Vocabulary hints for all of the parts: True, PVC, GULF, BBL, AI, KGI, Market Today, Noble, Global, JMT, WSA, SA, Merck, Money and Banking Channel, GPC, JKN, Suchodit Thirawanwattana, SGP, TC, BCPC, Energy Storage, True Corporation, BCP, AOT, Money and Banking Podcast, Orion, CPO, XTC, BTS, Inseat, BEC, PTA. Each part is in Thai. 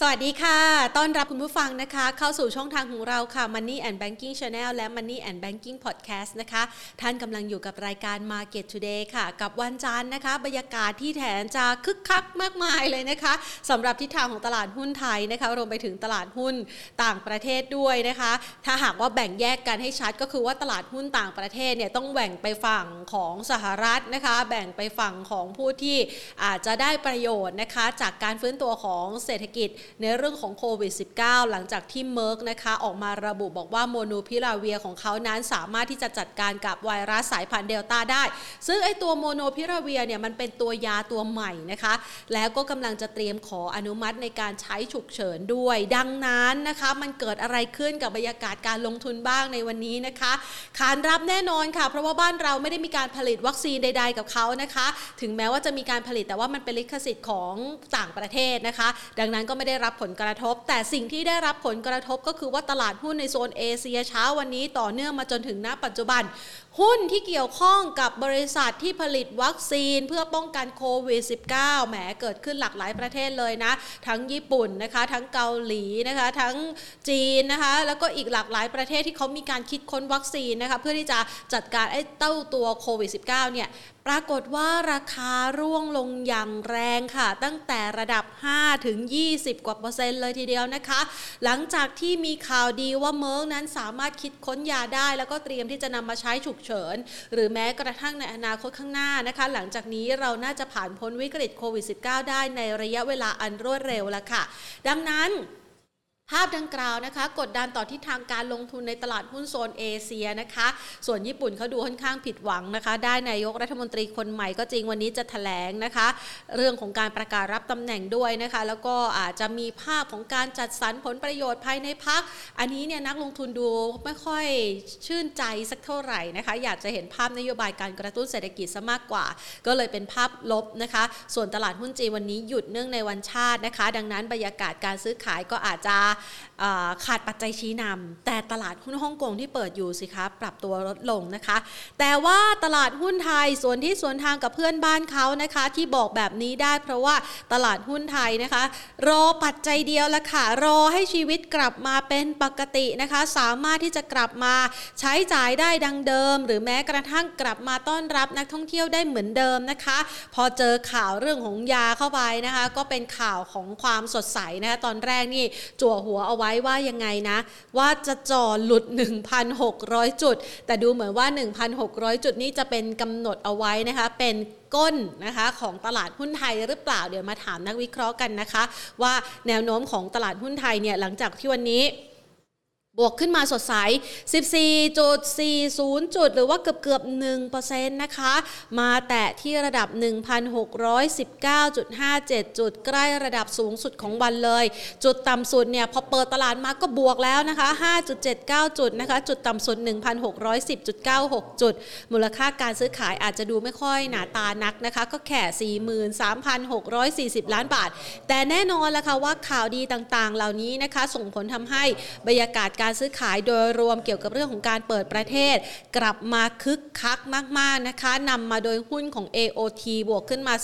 สวัสดีค่ะต้อนรับคุณผู้ฟังนะคะเข้าสู่ช่องทางของเราค่ะ Money and Banking Channel และ Money and Banking Podcast นะคะท่านกำลังอยู่กับรายการ Market Today ค่ะกับวันจันทร์นะคะบรรยากาศที่แถนจะคึกคักมากมายเลยนะคะสำหรับทิศทางของตลาดหุ้นไทยนะคะรวมไปถึงตลาดหุ้นต่างประเทศด้วยนะคะถ้าหากว่าแบ่งแยกกันให้ชัดก็คือว่าตลาดหุ้นต่างประเทศเนี่ยต้องแบ่งไปฝั่งของสหรัฐนะคะแบ่งไปฝั่งของผู้ที่อาจจะได้ประโยชน์นะคะจากการฟื้นตัวของเศรษฐกิจในเรื่องของโควิด -19 หลังจากที่เมอร์กนะคะออกมาระบุบอกว่าโมนูพิราเวียของเขานั้นสามารถที่จะจัดการกับไวรัสสายพันธุ์เดลต้าได้ซึ่งไอตัวโมนูพิราเวียเนี่ยมันเป็นตัวยาตัวใหม่นะคะแล้วก็กำลังจะเตรียมขออนุมัติในการใช้ฉุกเฉินด้วยดังนั้นนะคะมันเกิดอะไรขึ้นกับบรรยากาศการลงทุนบ้างในวันนี้นะคะขานรับแน่นอนค่ะเพราะว่าบ้านเราไม่ได้มีการผลิตวัคซีนใดๆกับเขานะคะถึงแม้ว่าจะมีการผลิตแต่ว่ามันเป็นลิขสิทธิ์ของต่างประเทศนะคะดังนั้นก็ไม่ได้รับผลกระทบแต่สิ่งที่ได้รับผลกระทบก็คือว่าตลาดหุ้นในโซนเอเชียเช้าวันนี้ต่อเนื่องมาจนถึงณปัจจุบันหุ้นที่เกี่ยวข้องกับบริษัทที่ผลิตวัคซีนเพื่อป้องกันโควิด -19 แหมเกิดขึ้นหลากหลายประเทศเลยนะทั้งญี่ปุ่นนะคะทั้งเกาหลีนะคะทั้งจีนนะคะแล้วก็อีกหลากหลายประเทศที่เขามีการคิดค้นวัคซีนนะคะเพื่อที่จะจัดการไอ้เต้าตัวโควิด -19 เนี่ยปรากฏว่าราคาร่วงลงอย่างแรงค่ะตั้งแต่ระดับ5ถึง20กว่าเปอร์เซ็นต์เลยทีเดียวนะคะหลังจากที่มีข่าวดีว่าเมิร์กนั้นสามารถคิดค้นยาได้แล้วก็เตรียมที่จะนำมาใช้ฉุกเฉินหรือแม้กระทั่งในอนาคตข้างหน้านะคะหลังจากนี้เราน่าจะผ่านพ้นวิกฤตโควิด -19 ได้ในระยะเวลาอันรวดเร็วละค่ะดังนั้นภาพดังกล่าวนะคะกดดันต่อทิศทางการลงทุนในตลาดหุ้นโซนเอเชียนะคะส่วนญี่ปุ่นเขาดูค่อนข้างผิดหวังนะคะได้นายกรัฐมนตรีคนใหม่ก็จริงวันนี้จะแถลงนะคะเรื่องของการประกาศรับตำแหน่งด้วยนะคะแล้วก็อาจจะมีภาพของการจัดสรรผลประโยชน์ภายในพรรคอันนี้เนี่ยนักลงทุนดูไม่ค่อยชื่นใจสักเท่าไหร่นะคะอยากจะเห็นภาพนโยบายการกระตุ้นเศรษฐกิจซะมากกว่าก็เลยเป็นภาพลบนะคะส่วนตลาดหุ้นจีนวันนี้หยุดเนื่องในวันชาตินะคะดังนั้นบรรยากาศการซื้อขายก็อาจจะขาดปัจจัยชี้นำแต่ตลาดหุ้นฮ่องกงที่เปิดอยู่สิคะปรับตัวลดลงนะคะแต่ว่าตลาดหุ้นไทยส่วนที่สวนทางกับเพื่อนบ้านเขานะคะที่บอกแบบนี้ได้เพราะว่าตลาดหุ้นไทยนะคะรอปัจจัยเดียวละค่ะรอให้ชีวิตกลับมาเป็นปกตินะคะสามารถที่จะกลับมาใช้จ่ายได้ดังเดิมหรือแม้กระทั่งกลับมาต้อนรับนักท่องเที่ยวได้เหมือนเดิมนะคะพอเจอข่าวเรื่องของยาเข้าไปนะคะก็เป็นข่าวของความสดใสนะคะตอนแรกนี่จั่วหัวเอาไว้ว่ายังไงนะว่าจะจ่อหลุด 1,600 จุดแต่ดูเหมือนว่า 1,600 จุดนี้จะเป็นกำหนดเอาไว้นะคะเป็นก้นนะคะของตลาดหุ้นไทยหรือเปล่าเดี๋ยวมาถามนักวิเคราะห์กันนะคะว่าแนวโน้มของตลาดหุ้นไทยเนี่ยหลังจากที่วันนี้บวกขึ้นมาสดใส 14.40 จุดหรือว่าเกือบ 1% นะคะมาแตะที่ระดับ 1,619.57 จุดใกล้ระดับสูงสุดของวันเลยจุดต่ำสุดเนี่ยพอเปิดตลาดมาก็บวกแล้วนะคะ 5.79 จุดนะคะจุดต่ำสุด 1,610.96 จุดมูลค่าการซื้อขายอาจจะดูไม่ค่อยหนาตานักนะคะก็แค่ 43,640 ล้านบาทแต่แน่นอนละค่ะว่าข่าวดีต่างๆเหล่านี้นะคะส่งผลทำให้บรรยากาศการซื้อขายโดยรวมเกี่ยวกับเรื่องของการเปิดประเทศกลับมาคึกคักมากๆนะคะนำมาโดยหุ้นของ AOT บวกขึ้นมา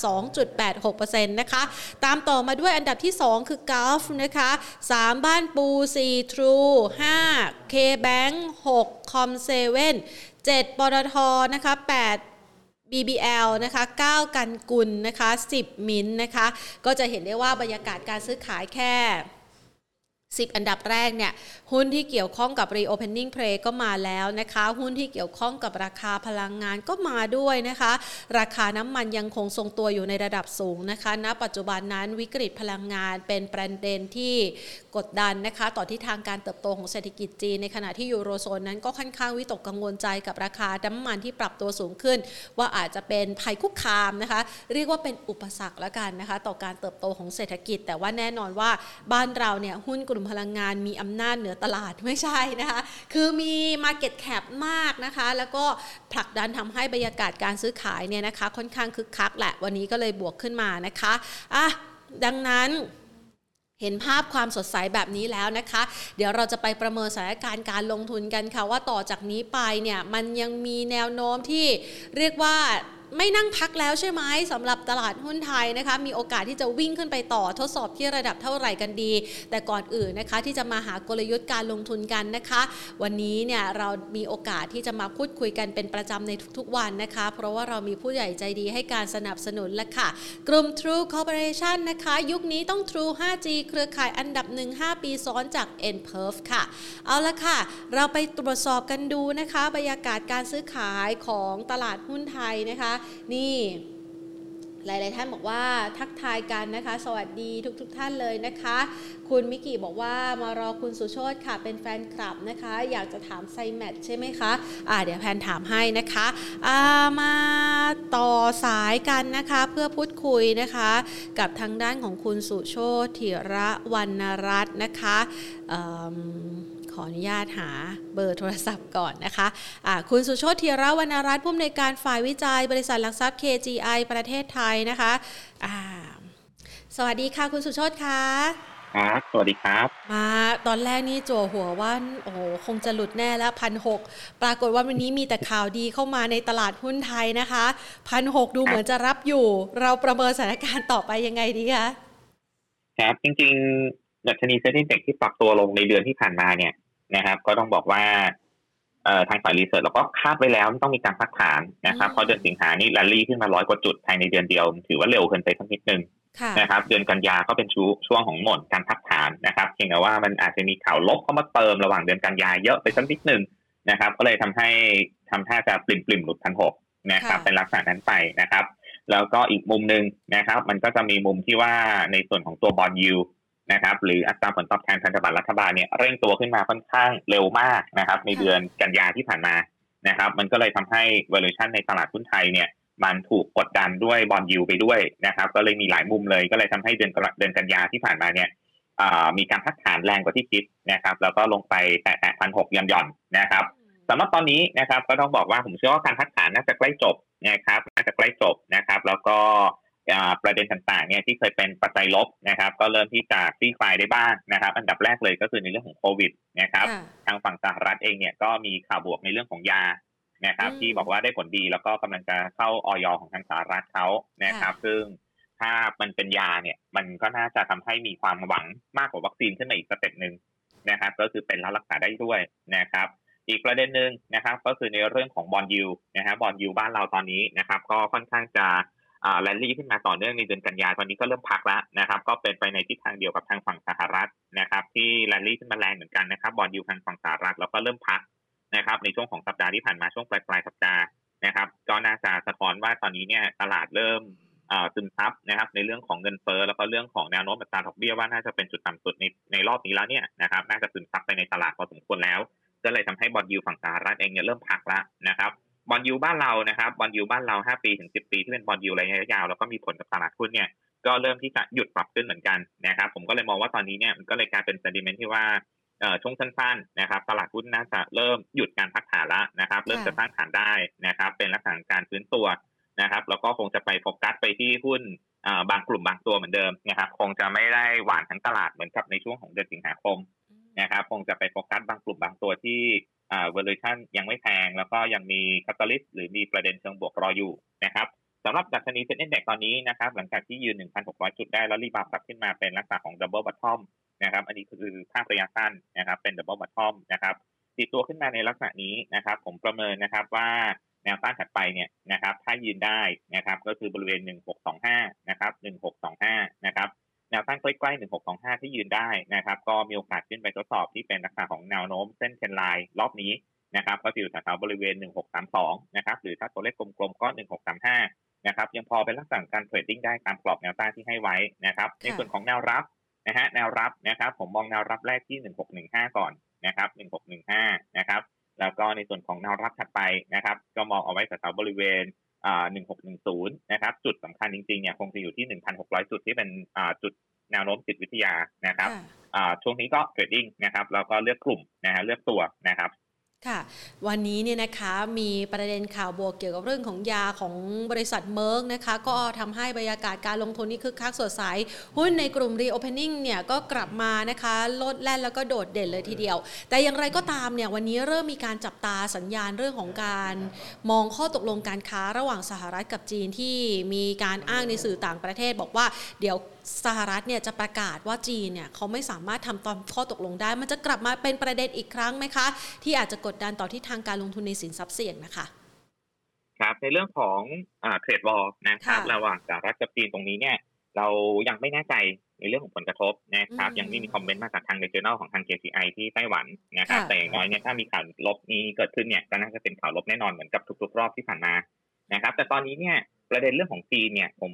2.86% นะคะตามต่อมาด้วยอันดับที่ 2 คือ GULF นะคะ3บ้านปู4 True 5 K Bank 6 Com 7 7 ปตท. นะคะ8BBL นะคะ9กันกุลนะคะ10มินนะคะก็จะเห็นได้ว่าบรรยากาศการซื้อขายแค่10อันดับแรกเนี่ยหุ้นที่เกี่ยวข้องกับ reopening play ก็มาแล้วนะคะหุ้นที่เกี่ยวข้องกับราคาพลังงานก็มาด้วยนะคะราคาน้ำมันยังคงทรงตัวอยู่ในระดับสูงนะคะณปัจจุบันนั้นวิกฤตพลังงานเป็นประเด็นที่กดดันนะคะต่อทิศทางการเติบโตของเศรษฐกิจจีนในขณะที่ยูโรโซนนั้นก็ค่อนข้างวิตกกังวลใจกับราคาน้ำมันที่ปรับตัวสูงขึ้นว่าอาจจะเป็นภัยคุกคามนะคะเรียกว่าเป็นอุปสรรคละกันนะคะต่อการเติบโตของเศรษฐกิจแต่ว่าแน่นอนว่าบ้านเราเนี่ยหุ้นกลุ่มพลังงานมีอำนาจเหนือตลาดไม่ใช่นะคะคือมี market cap มากนะคะแล้วก็ผลักดันทำให้บรรยากาศการซื้อขายเนี่ยนะคะค่อนข้างคึกคักแหละวันนี้ก็เลยบวกขึ้นมานะคะดังนั้นเห็นภาพความสดใสแบบนี้แล้วนะคะเดี๋ยวเราจะไปประเมินสถานการณ์การลงทุนกันค่ะว่าต่อจากนี้ไปเนี่ยมันยังมีแนวโน้มที่เรียกว่า ไม่นั่งพักแล้วใช่ไหมสำหรับตลาดหุ้นไทยนะคะมีโอกาสที่จะวิ่งขึ้นไปต่อทดสอบที่ระดับเท่าไหร่กันดีแต่ก่อนอื่นนะคะที่จะมาหากลยุทธ์การลงทุนกันนะคะวันนี้เนี่ยเรามีโอกาสที่จะมาพูดคุยกันเป็นประจำในทุกๆวันนะคะเพราะว่าเรามีผู้ใหญ่ใจดีให้การสนับสนุนละค่ะกลุ่ม True Corporation นะคะยุคนี้ต้อง True 5G เครือข่ายอันดับ1 5 ปีซ้อนจาก NPerf ค่ะเอาละค่ะเราไปตรวจสอบกันดูนะคะบรรยากาศการซื้อขายของตลาดหุ้นไทยนะคะนี่หลายๆท่านบอกว่าทักทายกันนะคะสวัสดีทุกท่านเลยนะคะคุณมิกิบอกว่ามารอคุณสุโชติค่ะเป็นแฟนคลับนะคะอยากจะถามไซแมทใช่ไหมคะเดี๋ยวแพนถามให้นะคะมาต่อสายกันนะคะเพื่อพูดคุยนะคะกับทางด้านของคุณสุโชติธีระวรรณรัตน์นะคะขออนุญาตหาเบอร์โทรศัพท์ก่อนนะคะคุณสุโชติธีระวรรณรัตน์ผู้อำนวยการฝ่ายวิจัยบริษัทหลักทรัพย์ KGI ประเทศไทยนะคะสวัสดีค่ะคุณสุโชติค่ะครับสวัสดีครับมาตอนแรกนี่จั่วหัวว่าโอ้โหคงจะหลุดแน่แล้ว 1,600 ปรากฏว่าวันนี้มีแต่ข่าวดีเข้ามาในตลาดหุ้นไทยนะคะ 1,600 ดูเหมือนจะรับอยู่เราประเมินสถานการณ์ต่อไปยังไงดีคะครับจริงๆดัชนีเซ็นดิ้งเด็กที่ปรับตัวลงในเดือนที่ผ่านมาเนี่ยนะครับก็ต้องบอกว่าทางฝ่ายรีเสิร์ชเราก็คาดไว้แล้วต้องมีการพักฐานนะครับพอเดือนสิงหานี่แรลลี่ขึ้นมา100กว่าจุดภายในเดือนเดียวถือว่าเร็วเกินไปสักนิดนึงนะครับเดือนกันยาก็เป็นช่วงของหมดการพักฐานนะครับเพียงแต่ว่ามันอาจจะมีข่าวลบเข้ามาเติมระหว่างเดือนกันยาเยอะไปสักนิดนึงนะครับก็เลยทำท่าจะปริ่มๆหลุด1,600นะครับเป็นลักษณะนั้นไปนะครับแล้วก็อีกมุมนึงนะครับมันก็จะมีมุมที่ว่าในส่วนของตัวบอนด์ยิลด์นะครับหรืออัตราผลตอบแทนพันธบัตรรัฐบาลเนี่ยเร่งตัวขึ้นมาค่อนข้างเร็วมากนะครับในเดือนกันยาที่ผ่านมานะครับมันก็เลยทำให้ valuation ในตลาดหุ้นไทยเนี่ยมันถูกกดดันด้วยบอนด์ยิลด์ไปด้วยนะครับก็เลยมีหลายมุมเลยก็เลยทำให้เดือนกันยาที่ผ่านมาเนี่ยมีการพักฐานแรงกว่าที่คิดนะครับแล้วก็ลงไปแตะ 1,600 ย่อนๆนะครับสำหรับตอนนี้นะครับก็ต้องบอกว่าผมเชื่อว่าการพักฐานน่าจะใกล้จบนะครับน่าจะใกล้จบนะครับแล้วก็ประเด็นต่างๆเนี่ยที่เคยเป็นปัจจัยลบนะครับก็เริ่มที่จะคลี่คลายได้บ้างนะครับอันดับแรกเลยก็คือในเรื่องของโควิดนะครับทางฝั่งสหรัฐเองเนี่ยก็มีข่าวบวกในเรื่องของยานะครับที่บอกว่าได้ผลดีแล้วก็กำลังจะเข้าอย.ของทางสหรัฐเขานะครับซึ่งถ้ามันเป็นยาเนี่ยมันก็น่าจะทำให้มีความหวังมากกว่าวัคซีนขึ้นมาอีกสเต็ปนึงนะครับก็คือเป็นรักษาได้ด้วยนะครับอีกประเด็นนึงนะครับก็คือในเรื่องของบอนด์ยิลด์นะครับบอนด์ยิลด์บ้านเราตอนนี้นะครับก็ค่อนข้างจะแรลลี่ขึ้นมาต่อเนื่องในเดือนกันยาตอนนี้ก็เริ่มพักแล้วนะครับก็เป็นไปในทิศทางเดียวกับทางฝั่งสหรัฐนะครับที่แรลลี่ขึ้นมาแรงเหมือนกันนะครับบอนด์ยิลด์ทางฝั่งสหรัฐแล้วก็เริ่มพักนะครับในช่วงของสัปดาห์ที่ผ่านมาช่วงปลายสัปดาห์นะครับก็น่าจะสะท้อนว่าตอนนี้เนี่ยตลาดเริ่มซึมซับนะครับในเรื่องของเงินเฟ้อแล้วก็เรื่องของแนวโน้มอัตราดอกเบี้ยว่าน่าจะเป็นจุดต่ำสุดในรอบนี้แล้วเนี่ยนะครับน่าจะซึมซับไปในตลาดพอสมควรแล้วก็เลยทำให้บอนด์ยิลด์ฝั่งสหรัฐเองเนี่ยเริ่มพักแล้วนะครับบอนด์ยิลด์บ้านเรานะครับบอนด์ยิลด์บ้านเรา5ปีถึง10ปีที่เป็นบอนด์ยิลด์ระยะยาวแล้วก็มีผลกับตลาดหุ้นเนี่ยก็เริ่มที่จะหยุดปรับขึ้นเหมือนกันนะครับผมก็เลยมองว่าตอนนี้เนี่ยมันก็เลยกลายเป็น sentiment ที่ว่าช่วงสั้นๆนะครับตลาดหุ้นน่าจะเริ่มหยุดการพักฐานละนะครับเริ่มจะตั้งฐานได้นะครับเป็นลักษณะการฟื้นตัวนะครับแล้วก็คงจะไปโฟกัสไปที่หุ้นบางกลุ่มบางตัวเหมือนเดิมนะครับคงจะไม่ได้หวานทั้งตลาดเหมือนกับในช่วงของเดือนสิงหาคมนะครับคงจะไปโฟกัสบางกลุ่มบางตัวที่valuation ยังไม่แพงแล้วก็ยังมี catalyst หรือมีประเด็นเชิงบวกรออยู่นะครับสำหรับดัชนีเซ็นดิ้งเด็กตอนนี้นะครับหลังจากที่ยืน 1,600 จุดได้แล้วรีบาวด์กลับขึ้นมาเป็นลักษณะของ double bottom นะครับอันนี้คือภาพระยะสั้นนะครับเป็น double bottom นะครับตีตัวขึ้นมาในลักษณะนี้นะครับผมประเมินนะครับว่าแนวต้านถัดไปเนี่ยนะครับถ้ายืนได้นะครับก็คือบริเวณ 1,625 นะครับ 1,625 นะครับแนวต้านใกล้ๆ1,625ที่ยืนได้นะครับก็มีโอกาสขึ้นไปทดสอบที่เป็นลักษณะของแนวโน้มเส้นเทรนด์ไลน์รอบนี้นะครับก็อยู่แถวๆบริเวณ1,632นะครับหรือถ้าตัวเลขกลมๆก็1,635นะครับยังพอเป็นลักษณะการเทรดดิ้งได้ตามกรอบแนวต้านที่ให้ไว้นะครับในส่วนของแนวรับนะฮะแนวรับนะครับผมมองแนวรับแรกที่1,615ก่อนนะครับ1,615นะครับแล้วก็ในส่วนของแนวรับถัดไปนะครับก็มองเอาไว้แถวๆบริเวณ1610นะครับจุดสำคัญจริงๆเนี่ยคงจะอยู่ที่ 1,600 จุดที่เป็นจุดแนวโน้มจิตวิทยานะครับช่วงนี้ก็เทรดดิ้งนะครับแล้วก็เลือกกลุ่มนะฮะเลือกตัวนะครับ ค่ะวันนี้เนี่ยนะคะมีประเด็นข่าวบวกเกี่ยวกับเรื่องของยาของบริษัทเมิร์กนะคะก็ทำให้บรรยากาศการลงทุนนี่คึกคักสดใสหุ้นในกลุ่ม Reopening เนี่ยก็กลับมานะคะโลดแล่นแล้วก็โดดเด่นเลยทีเดียวแต่อย่างไรก็ตามเนี่ยวันนี้เริ่มมีการจับตาสัญญาณเรื่องของการมองข้อตกลงการค้าระหว่างสหรัฐกับจีนที่มีการอ้างในสื่อต่างประเทศบอกว่าเดี๋ยวสหรัฐเนี่ยจะประกาศว่าจีนเนี่ยเขาไม่สามารถทำตามข้อตกลงได้มันจะกลับมาเป็นประเด็นอีกครั้งไหมคะที่อาจจะกดดันต่อทิศทางการลงทุนในสินทรัพย์เสี่ยงนะคะครับในเรื่องของเทรดวอร์นะครับระหว่างสหรัฐกับจีนตรงนี้เนี่ยเรายังไม่แน่ใจในเรื่องของผลกระทบนะครับยังไม่มีคอมเมนต์มาจากทาง Regional ของทาง KGI ที่ไต้หวันนะครับแต่อย่างน้อยเนี่ยถ้ามีข่าวลบนี้เกิดขึ้นเนี่ยก็น่าจะเป็นข่าวลบแน่นอนเหมือนกับทุกๆรอบที่ผ่านมานะครับแต่ตอนนี้เนี่ยประเด็นเรื่องของจีนเนี่ยผม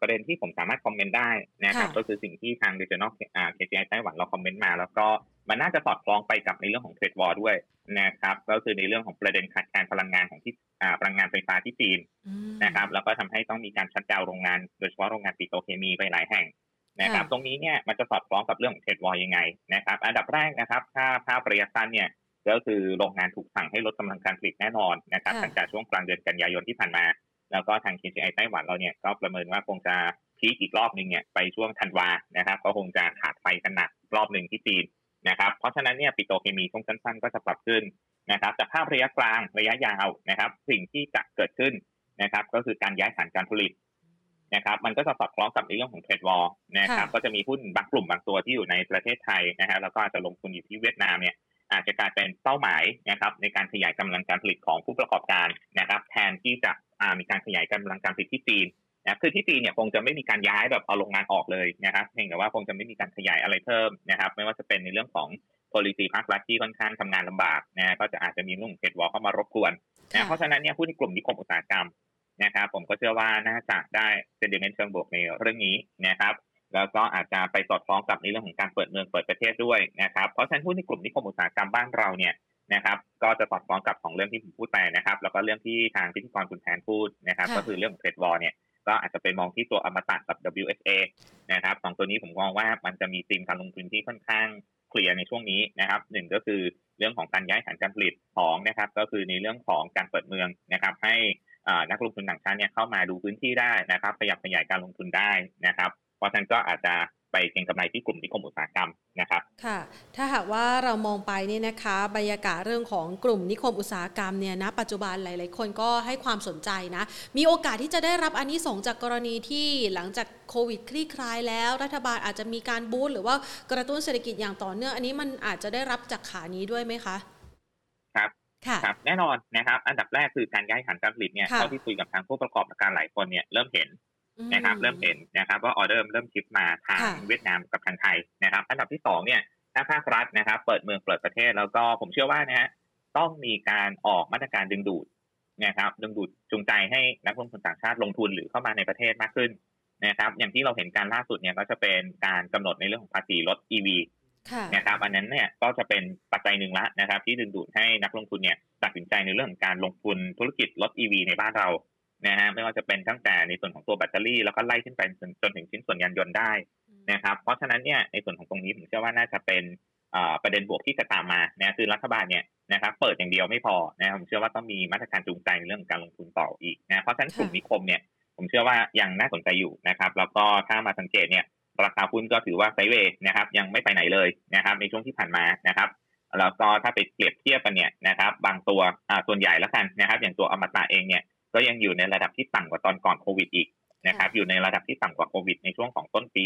ประเด็นที่ผมสามารถคอมเมนต์ได้นะครับก็คือสิ่งที่ทาง Regional KGI ไต้หวันเราคอมเมนต์มาแล้วก็มันน่าจะสอดคล้องไปกับในเรื่องของเทรดวอร์ด้วยนะครับก็คือในเรื่องของประเด็นขาดแคลนพลังงานของที่พลังงานไฟฟ้าที่จีนนะครับแล้วก็ทำให้ต้องมีการชัตดาวน์โรงงานโดยเฉพาะโรงงานปิโตรเคมีไปหลายแห่งนะครับตรงนี้เนี่ยมันจะสอดคล้องกับเรื่องของเทรดวอร์ยังไงนะครับอันดับแรกนะครับถ้าภาพระยะสั้นเนี่ยก็คือโรงงานถูกสั่งให้ลดกำลังการผลิตแน่นอนนะครับตั้งแต่ช่วงกลางเดือนกันยายนที่ผ่านมาแล้วก็ทาง KGI ไต้หวันเราเนี่ยก็ประเมินว่าคงจะพีคอีกรอบนึงเนี่ยไปช่วงธันวานะครับก็คงจะขาดไฟกันหนักรอบนึงที่จีนนะครับเพราะฉะนั้นเนี่ยปิโตรเคมีช่วงสั้นๆก็จะปรับขึ้นนะครับแต่ภาพระยะกลางระยะยาวนะครับสิ่งที่จะเกิดขึ้นนะครับก็คือการย้ายฐานการผลิตนะครับมันก็จะสอดคล้องกับในเรื่องของเทรดวอร์นะครับก็จะมีหุ้นบางกลุ่มบางตัวที่อยู่ในประเทศไทยนะครับแล้วก็จะลงทุนอยู่ที่เวียดนามเนี่ยอาจจะกลายเป็นเป้าหมายนะครับในการขยายกำลังการผลิตของผู้ประกอบการนะครับแทนที่จะมีการขยายกำลังการผลิตที่จีนนะคือที่จีนเนี่ยคงจะไม่มีการย้ายแบบเอาโรงงานออกเลยนะครับเพียงแต่ว่าคงจะไม่มีการขยายอะไรเพิ่มนะครับไม่ว่าจะเป็นในเรื่องของ policy ภาครัฐที่ค่อนข้างทำงานลำบากนะก็จะอาจจะมีเรื่องเทรดวอร์เข้ามารบกวนนะเพราะฉะนั้นเนี่ยหุ้นในกลุ่มนิคมอุตสาหกรรมนะครับผมก็เชื่อว่าน่าจะได้ sentiment เชิงบวกในเรื่องนี้นะครับแล้วก็อาจจะไปสอดคล้องกับในเรื่องของการเปิดเมืองเปิดประเทศด้วยนะครับเพราะฉะนั้นหุ้นในกลุ่มนิคมอุตสาหกรรมบ้านเราเนี่ยนะครับก็จะสอดคล้องกับของเรื่องที่ผมพูดไปนะครับแล้วก็เรื่องที่ทางพิธีกรคุณแทนพูดนะครับก็คือเรื่องของเทรดวอร์เนี่ยก็อาจจะไปมองที่ตัวอมตะกับ WSA นะครับสองตัวนี้ผมมองว่ามันจะมีธีมการลงทุนที่ค่อนข้างเคลียร์ในช่วงนี้นะครับหนึ่งก็คือเรื่องของการย้ายฐานการผลิตของนะครับก็คือในเรื่องของการเปิดเมืองนะครับให้นักลงทุนต่างชาติเนี่ยเข้ามาดูพื้นที่ได้นะครับขยับขยายการลงทุนได้นะครับเพราะฉะนั้นก็อาจจะไปเก็งกำไรที่กลุ่มนิคมอุตสาหกรรมนะครับค่ะถ้าหากว่าเรามองไปเนี่ยนะคะบรรยากาศเรื่องของกลุ่มนิคมอุตสาหกรรมเนี่ยณปัจจุบันหลายๆคนก็ให้ความสนใจนะมีโอกาสที่จะได้รับอานิสงส์จากกรณีที่หลังจากโควิดคลี่คลายแล้วรัฐบาลอาจจะมีการบูสต์หรือว่ากระตุ้นเศรษฐกิจอย่างต่อเนื่องอันนี้มันอาจจะได้รับจากขานี้ด้วยไหมคะครับครับแน่นอนนะครับอันดับแรกคือการย้ายฐานการผลิตเนี่ยเท่าที่คุยกับทางผู้ประกอบการหลายคนเนี่ยเริ่มเห็นนะครับเริ่มเห็นนะครับว่าออเดอร์เริ่มชิปมาทางเวียดนามกับทางไทยนะครับอันดับที่2เนี่ยถ้าภาครัฐนะครับเปิดเมืองเปิดประเทศแล้วก็ผมเชื่อว่านะฮะต้องมีการออกมาตรการดึงดูดนะครับดึงดูดจูงใจให้นักลงทุนต่างชาติลงทุนหรือเข้ามาในประเทศมากขึ้นนะครับอย่างที่เราเห็นการล่าสุดเนี่ยก็จะเป็นการกำหนดในเรื่องของภาษีรถ EV นะครับอันนั้นเนี่ยก็จะเป็นปัจจัยนึงละนะครับที่ดึงดูดให้นักลงทุนเนี่ยตัดสินใจในเรื่องของการลงทุนธุรกิจรถ EV ในบ้านเรานะฮะไม่ว่าจะเป็นตั้งแต่ในส่วนของตัวแบตเตอรี่แล้วก็ไล่ขึ้นไปจนถึงชิ้นส่วนยานยนต์ได้นะครับเพราะฉะนั้นเนี่ยในส่วนของตรงนี้ผมเชื่อว่าน่าจะเป็นประเด็นบวกที่จะตามมานะคือรัฐบาลเนี่ยนะครับเปิดอย่างเดียวไม่พอนะผมเชื่อว่าต้องมีมาตรการจูงใจเรื่องการลงทุนต่ออีกนะเพราะฉะนั้นกลุ่มนิคมเนี่ยผมเชื่อว่ายังน่าสนใจอยู่นะครับแล้วก็ถ้ามาสังเกตเนี่ยราคาหุ้นก็ถือว่าไซด์เวย์นะครับยังไม่ไปไหนเลยนะครับในช่วงที่ผ่านมานะครับแล้วก็ถ้าไปเปรียบเทียบกันเนี่ยนะครับบางตัวส่วนใหญ่แล้วกันนะครับอย่างตัวอมตะเองเนี่ยก็ยังอยู่ในระดับที่ต่ำกว่าตอนก่อนโควิดอีกนะครับอยู่ในระดับที่ต่ำกว่าโควิดในช่วงของต้นปี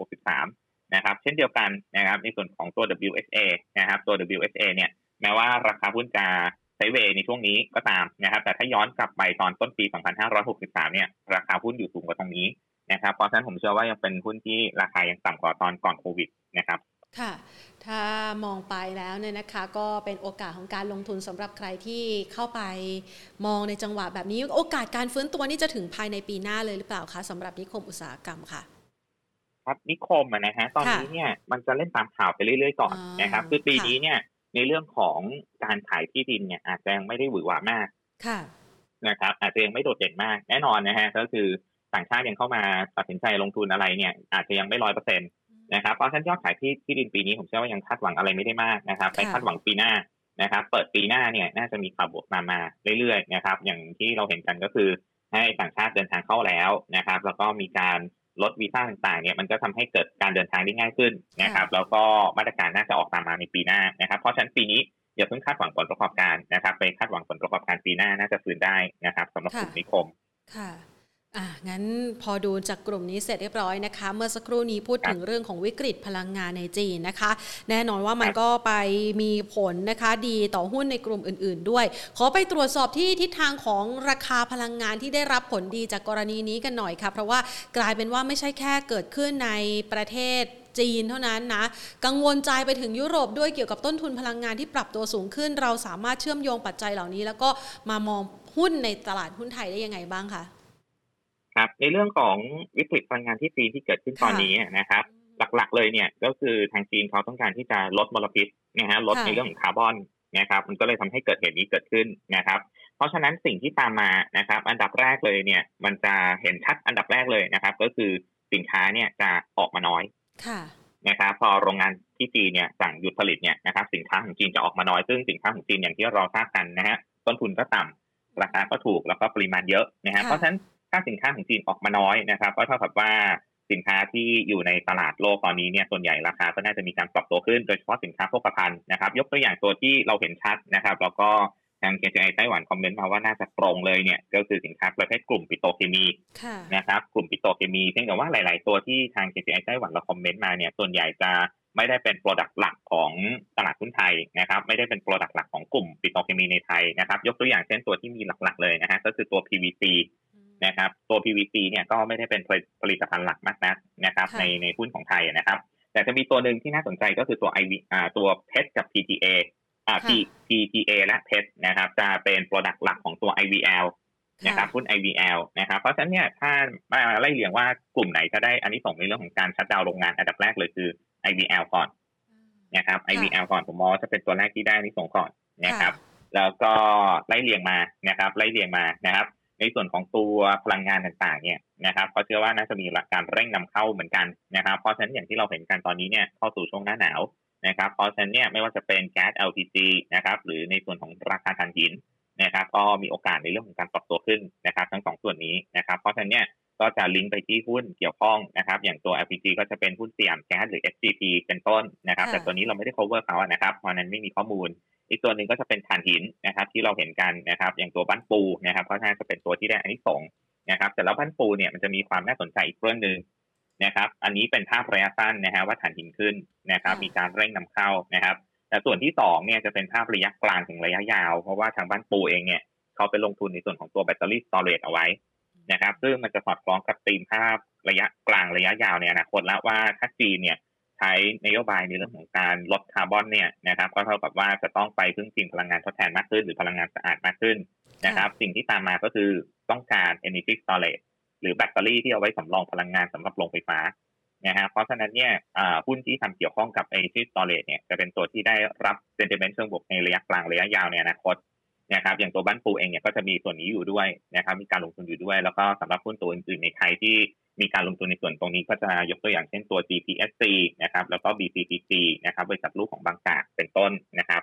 2563 นะครับเช่นเดียวกันนะครับในส่วนของตัว WSA นะครับตัว WSA เนี่ยแม้ว่าราคาหุ้นจะไซด์เวย์ในช่วงนี้ก็ตามนะครับแต่ถ้าย้อนกลับไปตอนต้นปี 2563 เนี่ยราคาหุ้นอยู่สูงกว่าตรงนี้นะครับเพราะฉะนั้นผมเชื่อว่ายังเป็นหุ้นที่ราคายังต่ำกว่าตอนก่อนโควิดนะครับค่ะถ้ามองไปแล้วเนี่ยนะคะก็เป็นโอกาสของการลงทุนสำหรับใครที่เข้าไปมองในจังหวะแบบนี้โอกาสการฟื้นตัวนี่จะถึงภายในปีหน้าเลยหรือเปล่าคะสำหรับนิคมอุตสาหกรรมค่ะครับนิคมนะฮะตอนนี้เนี่ยมันจะเล่นตามข่าวไปเรื่อยๆก่อนนะครับคือปีนี้เนี่ยในเรื่องของการขายที่ดินเนี่ยอาจจะยังไม่ได้หวือหวามากค่ะนะครับอาจจะยังไม่โดดเด่นมากแน่นอนนะฮะก็คือต่างชาติยังเข้ามาตัดสินใจลงทุนอะไรเนี่ยอาจจะยังไม่ 100%นะครับเพราะฉะนั้นยอดขายที่ดินปีนี้ผมเชื่อว่ายังคาดหวังอะไรไม่ได้มากนะครับไปคาดหวังปีหน้า นะครับเปิดปีหน้าเนี่ยน่าจะมีข่าวบวกมาเรื่อยๆนะครับอย่างที่เราเห็นกันก็คือให้ต่างชาติเดินทางเข้าแล้วนะครับแล้วก็มีการลดวีซ่าต่างๆเนี่ยมันก็ทำให้เกิดการเดินทางได้ง่ายขึ้นนะครับแล้วก็มาตรการน่าจะออกตามมาในปีหน้านะครับเพราะฉะนั้นปีนี้อย่าเพิ่งคาดหวังผลประกอบการนะครับไปคาดหวังผลประกอบการปีหน้าน่าจะฟื้นได้นะครับสำหรับกลุ่มนิคมค่ะงั้นพอดูจากกลุ่มนี้เสร็จเรียบร้อยนะคะเมื่อสักครู่นี้พูดถึงเรื่องของวิกฤตพลังงานในจีนนะคะแน่นอนว่ามันก็ไปมีผลนะคะดีต่อหุ้นในกลุ่มอื่นๆด้วยขอไปตรวจสอบที่ทิศทางของราคาพลังงานที่ได้รับผลดีจากกรณีนี้กันหน่อยค่ะเพราะว่ากลายเป็นว่าไม่ใช่แค่เกิดขึ้นในประเทศจีนเท่านั้นนะกังวลใจไปถึงยุโรปด้วยเกี่ยวกับต้นทุนพลังงานที่ปรับตัวสูงขึ้นเราสามารถเชื่อมโยงปัจจัยเหล่านี้แล้วก็มามองหุ้นในตลาดหุ้นไทยได้ยังไงบ้างคะครับในเรื่องของวิกฤตพลังงานที่จีนที่เกิดขึ้นตอนนี้นะครับหลักๆเลยเนี่ยก็คือทางจีนเขาต้องการที่จะลดมลพิษนะฮะลดในเรื่องของคาร์บอนนะครับมันก็เลยทำให้เกิดเหตุนี้เกิดขึ้นนะครับเพราะฉะนั้นสิ่งที่ตามมานะครับอันดับแรกเลยเนี่ยมันจะเห็นชัดอันดับแรกเลยนะครับก็คือสินค้าเนี่ยจะออกมาน้อยนะครับพอโรงงานที่จีนเนี่ยสั่งหยุดผลิตเนี่ยนะครับสินค้าของจีนจะออกมาน้อยซึ่งสินค้าของจีนอย่างที่เราทราบกันนะฮะต้นทุนก็ต่ำราคาก็ถูกแล้วก็ปริมาณเยอะนะฮะเพราะฉะนั้นถ้าสินค้าของจีนออกมาน้อยนะครับก็เท่ากับว่าสินค้าที่อยู่ในตลาดโลกตอนนี้เนี่ยส่วนใหญ่ราคาก็น่าจะมีการปรับตัวขึ้นโดยเฉพาะสินค้าโภคภัณฑ์นะครับยกตัวอย่างตัวที่เราเห็นชัดนะครับแล้วก็ทาง KGI ไต้หวันคอมเมนต์มาว่าน่าจะตรงเลยเนี่ยก็คือสินค้าประเภทกลุ่มปิโตรเคมีนะครับกลุ่มปิโตรเคมีเพียงแต่ว่าหลายๆตัวที่ทาง KGI ไต้หวันเราคอมเมนต์มาเนี่ยส่วนใหญ่จะไม่ได้เป็นโปรดักต์หลักของตลาดหุ้นไทยนะครับไม่ได้เป็นโปรดักต์หลักของกลุ่มปิโตรเคมีในไทยนะครับยกตัวอย่างเช่นตัวที่มีหลักๆเลยนะฮะก็คือตัว PVCนะครับตัว PVC เนี่ยก็ไม่ได้เป็นผลิตภัณฑ์หลักมากนักนะครับในหุ้นของไทยนะครับแต่จะมีตัวหนึ่งที่น่าสนใจก็คือตัว IV ตัวเพชรกับ PTA PTA และเพชรนะครับจะเป็นโปรดักต์หลักของตัว IVL นะครับหุ้น IVL นะครับเพราะฉะนั้นเนี่ยถ้ามาไล่เรียงว่ากลุ่มไหนจะได้อันนี้ส่งในเรื่องของการชัตดาวน์โรงงานอันดับแรกเลยคือ IVL ก่อนนะครับ IVL ก่อนผมมองว่าจะเป็นตัวแรกที่ได้นี่ส่งก่อนนะครับแล้วก็ไล่เรียงมานะครับในส่วนของตัวพลังงานต่างๆเนี่ยนะครับก็เชื่อว่าน่าจะมีการเร่งนำเข้าเหมือนกันนะครับเพราะฉะนั้นอย่างที่เราเห็นกันตอนนี้เนี่ยเข้าสู่ช่วงหน้าหนาวนะครับเพราะฉะนั้นเนี่ยไม่ว่าจะเป็นแก๊ส LPG นะครับหรือในส่วนของราคาถ่านหินนะครับก็มีโอกาสในเรื่องของการปรับตัวขึ้นนะครับทั้งสองส่วนนี้นะครับเพราะฉะนั้นเนี่ยก็จะลิงก์ไปที่หุ้นเกี่ยวข้องนะครับอย่างตัว LPG ก็จะเป็นหุ้นสยามแก๊สหรือ SGP เป็นต้นนะครับแต่ตัวนี้เราไม่ได้ cover เขานะครับเพราะนั้นไม่มีข้อมูลอีกตัวหนึ่งก็จะเป็นถ่านหินนะครับที่เราเห็นกันนะครับอย่างตัวบ้านปูนะครับเพราะฉะนั้นจะเป็นตัวที่ได้อันที่สองนะครับแต่แล้วบ้านปูเนี่ยมันจะมีความน่าสนใจอีกเรื่องนึงนะครับอันนี้เป็นภาพระยะสั้นนะฮะว่าถ่านหินขึ้นนะครับมีการเร่งนำเข้านะครับแต่ส่วนที่สองเนี่ยจะเป็นภาพระยะกลางถึงระยะยาวเพราะว่าทางบ้านปูเองเนี่ยเขาไปลงทุนในส่วนของตัวแบตเตอรี่สโตเรจเอาไว้นะครับซึ่งมันจะสอดคล้องกับธีมภาพระยะกลางระยะยาวในอนาคตแล้วว่าถ้าจีนเนี่ยใช้นโยบายในเรื่องของการลดคาร์บอนเนี่ยนะครับก็เท่ากับว่าจะต้องไปพึ่งพิงพลังงานทดแทนมากขึ้นหรือพลังงานสะอาดมากขึ้นนะครับสิ่งที่ตามมาก็คือต้องการ Energy Storage หรือแบตเตอรี่ที่เอาไว้สำรองพลังงานสำหรับโรงไฟฟ้านะฮะเพราะฉะนั้นเนี่ยหุ้นที่ทำเกี่ยวข้องกับ Energy Storage เนี่ยจะเป็นตัวที่ได้รับ sentiment เชิงบวกในระยะกลางระยะยาวในอนาคตนะครับอย่างตัวบ้านปูเองเนี่ยก็จะมีส่วนนี้อยู่ด้วยนะครับมีการลงทุนอยู่ด้วยแล้วก็สำหรับหุ้นตัวอื่นๆในไทยที่มีการลงทุนในส่วนตรงนี้ก็จะยกตัวอย่างเช่นตัว GPSC นะครับแล้วก็ BCPC นะครับบริษัทลูกของบางกะเป็นต้นนะครับ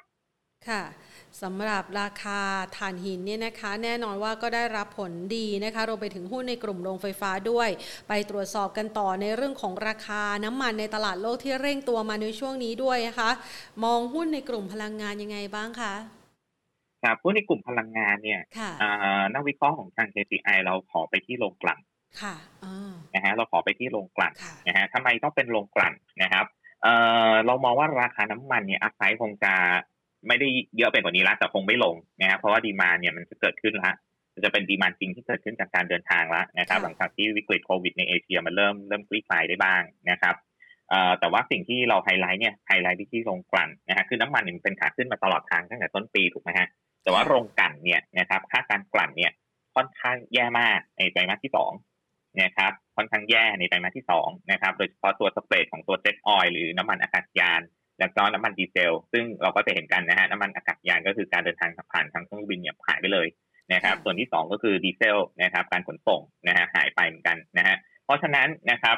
ค่ะสำหรับราคาถ่านหินเนี่ยนะคะแน่นอนว่าก็ได้รับผลดีนะคะรวมไปถึงหุ้นในกลุ่มโรงไฟฟ้าด้วยไปตรวจสอบกันต่อในเรื่องของราคาน้ำมันในตลาดโลกที่เร่งตัวมาในช่วงนี้ด้วยนะคะมองหุ้นในกลุ่มพลังงานยังไงบ้างคะครับหุ้นในกลุ่มพลังงานเนี่ยนักวิเคราะห์ของทาง KGI เราขอไปที่โรงกลั่นค่ะนะฮะเราขอไปที่โรงกลั่นนะฮะทำไมต้องเป็นโรงกลั่นนะครับเรามองว่าราคาน้ำมันเนี่ยอัพไซด์คงจะไม่ได้เยอะไปกว่านี้ละแต่คงไม่ลงนะฮะเพราะว่าดีมานด์เนี่ยมันจะเกิดขึ้นละจะเป็นดีมานด์จริงที่เกิดขึ้นจากการเดินทางละนะครับหลังจากที่วิกฤตโควิดในเอเชียมันเริ่มคลี่คลายได้บ้างนะครับแต่ว่าสิ่งที่เราไฮไลท์ที่โรงกลั่นนะฮะคือน้ำมันมันเป็นขาขึ้นมาตลอดทางตั้งแต่ต้นปีถูกไหมฮะแต่ว่าโรงกลั่นเนี่ยนะครับค่าการกลั่นเนี่ยค่อนข้างแย่มากในไตรมาสที่สองนะครับค่อนข้างแย่ในไตรมาสที่2นะครับโดยเฉพาะตัวสเปรดของตัวเจ็ทออยล์หรือน้ำมันอากาศยานแล้วก็น้ำมันดีเซลซึ่งเราก็จะเห็นกันนะฮะน้ำมันอากาศยานก็คือการเดินทางผ่านทางเครื่องบินเนี่ยหายไปเลยนะครับส่วนที่2ก็คือดีเซลนะครับการขนส่งนะฮะหายไปเหมือนกันนะฮะเพราะฉะนั้นนะครับ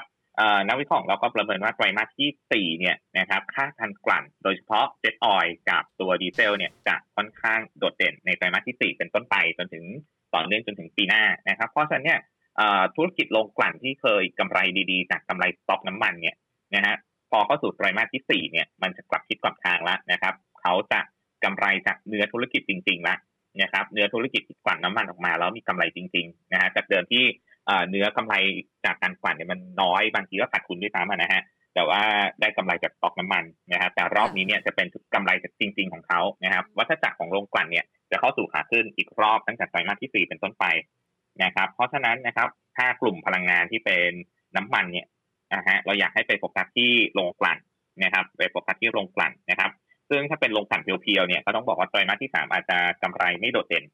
นักวิเคราะห์เราก็ประเมินว่าไตรมาสที่4เนี่ยนะครับค่าการกลั่นโดยเฉพาะเจ็ตออยล์กับตัวดีเซลเนี่ยจะค่อนข้างโดดเด่นในไตรมาสที่4เป็นต้นไปจนถึงต่อเนื่องจนถึงปีหน้านะครับเพราะฉะนั้นเนี่ยธุรกิจโรงกลั่นที่เคยกำไรดีๆจากกำไรสต็อกน้ำมันเนี่ยนะฮะพอเข้าสู่ไตรมาสที่4เนี่ยมันจะกลับทิศกลับทางแล้วนะครับเขาจะกำไรจากเนื้อธุรกิจจริงๆละนะครับเนื้อธุรกิจกลั่นน้ำมันออกมาแล้วมีกำไรจริงๆนะฮะจากเดิมที่เนื้อกำไรจากการกลั่นเนี่ยมันน้อยบางทีก็ขาดทุนด้วยซ้ำนะฮะแต่ว่าได้กำไรจากสต็อกน้ำมันนะครับแต่รอบนี้เนี่ยจะเป็นกำไรจากจริงๆของเขานะครับวัฏจักรของโรงกลั่นเนี่ยจะเข้าสู่ขาขึ้นอีกรอบตั้งแต่ไตรมาสที่4เป็นต้นไปนะครับเพราะฉะนั้นนะครับถ้ากลุ่มพลังงานที่เป็นน้ำมันเนี่ยนะฮะเราอยากให้ไปโฟกัสที่โรงกลั่นนะครับไปโฟกัสที่โรงกลั่นนะครับซึ่งถ้าเป็นโรงกลั่นเพียวๆเนี่ยก็ต้องบอกว่าไตรมาสที่3อาจจะกำไรไม่โดดเด่น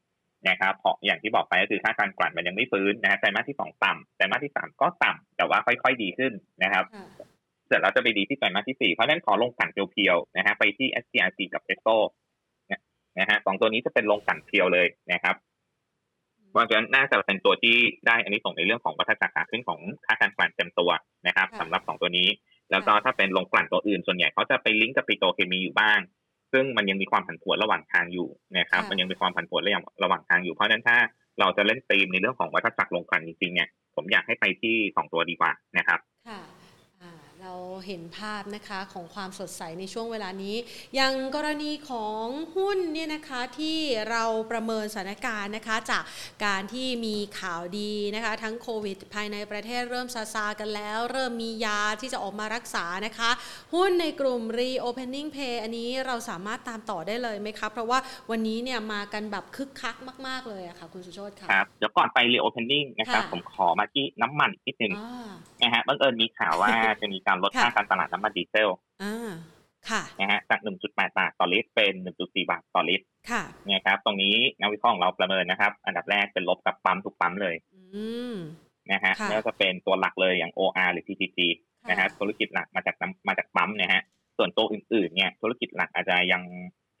นะครับเพราะอย่างที่บอกไปก็คือค่าการกลั่นมันยังไม่ฟื้นนะไตรมาสที่2ต่ำไตรมาสที่3ก็ต่ำแต่ว่าค่อยๆดีขึ้นนะครับเสร็จแล้วจะไปดีที่ไตรมาสที่4เพราะฉะนั้นขอลงกลั่นเพียวๆนะฮะไปที่ SGP กับเอสโต้นะฮะสองตัวนี้จะเป็นลงกลั่นเพียวเลยนะครับเพราะฉะนั้นน่าจะเป็นตัวที่ได้อันนี้ส่งในเรื่องของวัฏจักรขาขึ้นของค่าการกลั่นเต็มตัวนะครับสำหรับ2ตัวนี้แล้วก็ถ้าเป็นลงกลั่นตัวอื่นส่วนใหญ่เขาจะไปลิงก์กับปิโตรเคมีอยู่บ้างซึ่งมันยังมีความผันผวนระหว่างทางอยู่นะครับมันยังมีความผันผวนระหว่างทางอยู่เพราะฉะนั้นถ้าเราจะเล่นธีมในเรื่องของวัฏจักรลงกลั่นจริงๆเนี่ยผมอยากให้ไปที่2ตัวดีกว่านะครับค่ะเราเห็นภาพนะคะของความสดใสในช่วงเวลานี้อย่างกรณีของหุ้นเนี่ยนะคะที่เราประเมินสถานการณ์นะคะจากการที่มีข่าวดีนะคะทั้งโควิดภายในประเทศเริ่มซากันแล้วเริ่มมียาที่จะออกมารักษานะคะหุ้นในกลุ่ม Reopening Play อันนี้เราสามารถตามต่อได้เลยไหมคะเพราะว่าวันนี้เนี่ยมากันแบบคึกคักมากๆเลยอะค่ะคุณสุโชติค่ะครับเดี๋ยวก่อนไป Reopening นะครับผมขอมาที่น้ำมันนิดนึงนะฮะบังเอิญมีข่าวว่าจะมีการลดค่าการตลาดน้ำมันดีเซลนะฮะจาก 1.8 บาทต่อลิตรเป็น 1.4 บาทต่อลิตรนะครับตรงนี้นักวิเคราะห์ของเราประเมินนะครับอันดับแรกเป็นลบกับปั๊มทุกปั๊มเลยนะฮะแล้วก็เป็นตัวหลักเลยอย่าง OR หรือ PTC นะฮะธุรกิจหลักมาจากปั๊มนะฮะส่วนตัวอื่นๆเนี่ยธุรกิจหลักอาจจะยัง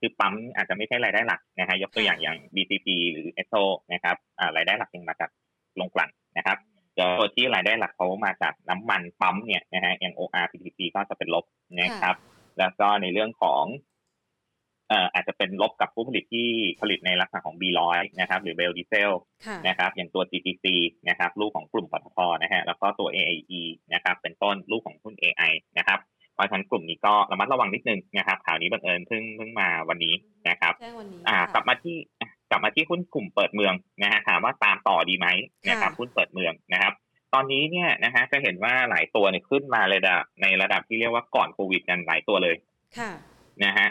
คือปั๊มอาจจะไม่ใช่รายได้หลักนะฮะยกตัวอย่างอย่าง BCP หรือ SA นะครับรายได้หลักยังมาจากโรงกลั่นนะครับตัวที่รายได้หลักเขามาจากน้ำมันปั๊มเนี่ยนะฮะอย่าง OR PTC ก็จะเป็นลบนะครับแล้วก็ในเรื่องของอาจจะเป็นลบกับผู้ผลิตที่ผลิตในลักษณะของ B100 นะครับหรือ Bell Diesel นะครับอย่างตัว GPC นะครับลูกของกลุ่มปตท.นะฮะแล้วก็ตัว AIE นะครับเป็นต้นลูกของหุ้น AI นะครับเพราะฉะนั้นกลุ่มนี้ก็ระมัดระวังนิดนึงนะครับข่าวนี้บังเอิญเพิ่งมาวันนี้นะครับกลับมาที่หุ้นกลุ่มเปิดเมืองนะฮะถามว่าตามต่อดีไหมนะครับหุ้นเปิดเมืองนะครับตอนนี้เนี่ยนะฮะจะเห็นว่าหลายตัวเนี่ยขึ้นมาเลยในระดับที่เรียกว่าก่อนโควิดกันหลายตัวเลยนะฮะ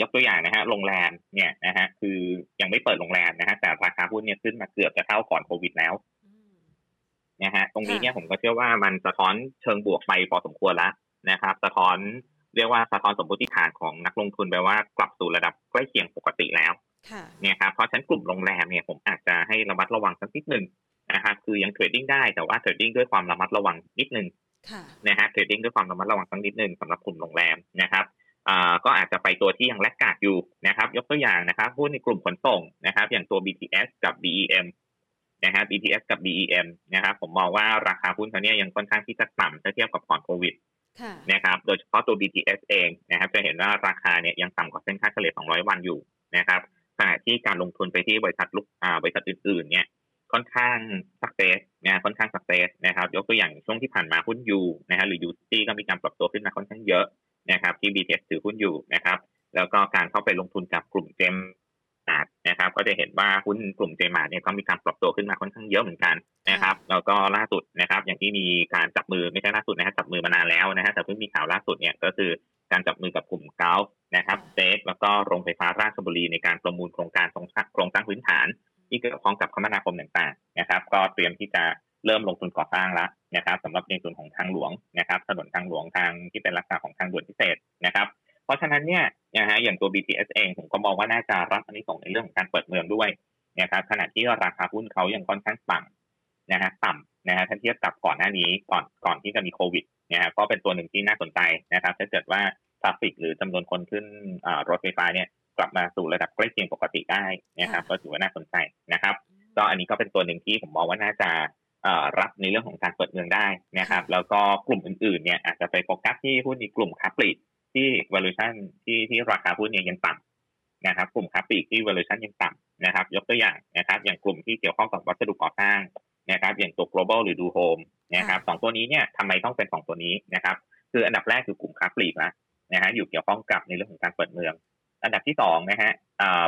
ยกตัวอย่างนะฮะโรงแรมเนี่ยนะฮะคือยังไม่เปิดโรงแรมนะฮะแต่ราคาหุ้นเนี่ยขึ้นมาเกือบจะเท่าก่อนโควิดแล้วนะฮะตรงนี้เนี่ยผมก็เชื่อว่ามันสะท้อนเชิงบวกไปพอสมควรแล้วนะครับสะท้อนสมมติฐานของนักลงทุนไปว่ากลับสู่ระดับใกล้เคียงปกติแล้วเนี่ยครับเพราะฉะนั้นกลุ่มโรงแรมเนี่ยผมอาจจะให้ระมัดระวังสักนิดนึงนะครับคือยังเทรดดิ้งได้แต่ว่าเทรดดิ้งด้วยความระมัดระวังนิดนึงนะฮะเทรดดิ้งด้วยความระมัดระวังสักนิดนึงสำหรับกลุ่มโรงแรมนะครับก็อาจจะไปตัวที่ยังแลกขาดอยู่นะครับยกตัวอย่างนะครับหุ้นในกลุ่มขนส่งนะครับอย่างตัว BTS กับ DEM นะครับ BTS กับ DEM นะครับผมมองว่าราคาหุ้นเขาเนี่ยยังค่อนข้างที่จะต่ำถ้าเทียบกับก่อนโควิดนะครับโดยเฉพาะตัว BTS เองนะครับจะเห็นว่าราคาเนี่ยยังต่ำกว่าเส้นค่าเฉลี่ย200วันอยู่นะครับขณะที่การลงทุนไปที่บริษัทอื่นๆเนี่ยค่อนข้างสักเซสนะค่อนข้างสักเซสนะครับยกตัวอย่างช่วงที่ผ่านมาหุ้นยูนะฮะหรือยูซีก็มีการปรับตัวขึ้นมาค่อนข้างเยอะนะครับที่ BTS ถือหุ้นอยู่นะครับแล้วก็การเข้าไปลงทุนกับกลุ่มเจมมาร์ทนะครับก็จะเห็นว่าหุ้นกลุ่มเจมมาร์ทเนี่ยก็มีการปรับตัวขึ้นมาค่อนข้างเยอะเหมือนกันนะครับแล้วก็ล่าสุดนะครับอย่างที่มีการจับมือไม่ใช่ล่าสุดนะฮะจับมือมานานแล้วนะฮะแต่เพิ่งมีข่าวล่าสุดเนี่ยก็คือการจับมือกับกลุ่มGULFนะครับเซฟแล้วก็โรงไฟฟ้าราชบุรีในการประมูลโครงการโครงสร้างพื้นฐานที่เกี่ยวข้องกับคมนาคมต่างๆนะครับก็เตรียมที่จะเริ่มลงทุนก่อสร้างแล้วนะครับสำหรับในส่วนของทางหลวงนะครับถนนทางหลวงทางที่เป็นลักษณะของทางด่วนพิเศษนะครับเพราะฉะนั้นเนี่ยนะฮะอย่างตัว BTS เองผมก็มองว่าน่าจะรับอันนี้ส่งในเรื่องของการเปิดเมืองด้วยนะครับขณะที่ราคาหุ้นเขายังค่อนข้างต่ำนะฮะถ้าเทียบกับก่อนหน้านี้ก่อนที่จะมีโควิดนะฮะก็เป็นตัวหนึ่งที่น่าสนใจนะครับถ้าเกิดว่าทราฟฟิกหรือจำนวนคนขึ้นรถไฟฟ้าเนี่ยกลับมาสู่ระดับใกล้เคียงปกติได้นะครับก็ถือว่าน่าสนใจนะครับก็อันนี้ก็เป็นตัวหนึ่งที่ผมมองว่าน่าจะ รับในเรื่องของการเปิดเมืองได้นะครับแล้วก็กลุ่มอื่นๆเนี่ยอาจจะไปโฟกัสที่หุ้นในกลุ่มค้าปลีกที่ valuation ที่ราคาหุ้นเนี่ยยังต่ำนะครับกลุ่มค้าปลีกที่ valuation ยังต่ำนะครับยกตัวอย่างนะครับอย่างกลุ่มที่เกี่ยวข้องกับวัสดุก่อสร้างนะครับอย่างตัว global หรือ do home นะครับสองตัวนี้เนี่ยทำไมต้องเป็นสองตัวนี้นะครับคืออันดับแรกคือกลุ่มค้าปลีกนะนะฮะอยู่เกี่ยวข้องกับในเรื่องของการเปิดเมืองอันดับที่2นะฮะ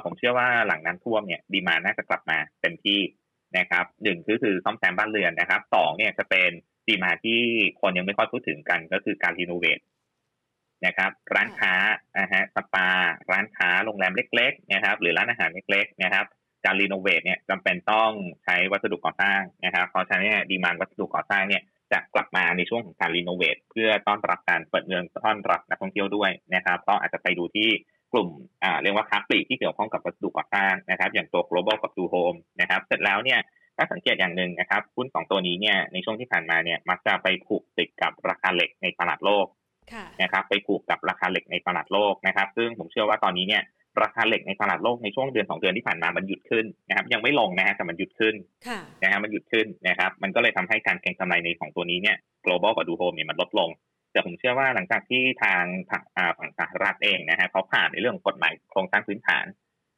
ผมเชื่อว่าหลังน้ำท่วมเนี่ยดีมานด์น่าจะกลับมาเต็มที่นะครับ1คือซ่อมแซมบ้านเรือนนะครับ2เนี่ยจะเป็นดีมานด์ที่คนยังไม่ค่อยพูดถึงกันก็คือการรีโนเวทนะครับร้านค้านะฮะสปาร้านค้าโรงแรมเล็กๆนะครับหรือร้านอาหารเล็กๆนะครับการรีโนเวทเนี่ยจำเป็นต้องใช้วัสดุก่อสร้างนะครับเพราะฉะนั้นเนี่ยดีมานด์วัสดุก่อสร้างเนี่ยจะกลับมาในช่วงของการรีโนเวทเพื่อต้อนรับการเปิดเมืองต้อนรับนักท่องเที่ยวด้วยนะครับก็อาจจะไปดูที่กลุ่มเรียกว่าค้าปลีกที่เกี่ยวข้องกับวัสดุก่อสร้างนะครับอย่างตัว global กับ true home นะครับเสร็จแล้วเนี่ยถ้าสังเกตอย่างหนึ่งนะครับหุ้น2ตัวนี้เนี่ยในช่วงที่ผ่านมาเนี่ยมักจะไปผูกติดกับราคาเหล็กในตลาดโลกนะครับไปผูกกับราคาเหล็กในตลาดโลกนะครับซึ่งผมเชื่อว่าตอนนี้เนี่ยราคาเหล็กในตลาดโลกในช่วงเดือน2เดือนที่ผ่านมามันหยุดขึ้นนะครับยังไม่ลงนะฮะแต่มันหยุดขึ้นนะฮะมันหยุดขึ้นนะครับมันก็เลยทำให้การเก็งกำไรในของตัวนี้เนี่ย global กับ do home เนี่ยมันลดลงแต่ผมเชื่อว่าหลังจากที่ทางฝั่งสหรัฐเองนะฮะเขาผ่านในเรื่องกฎหมายโครงสร้างพื้นฐา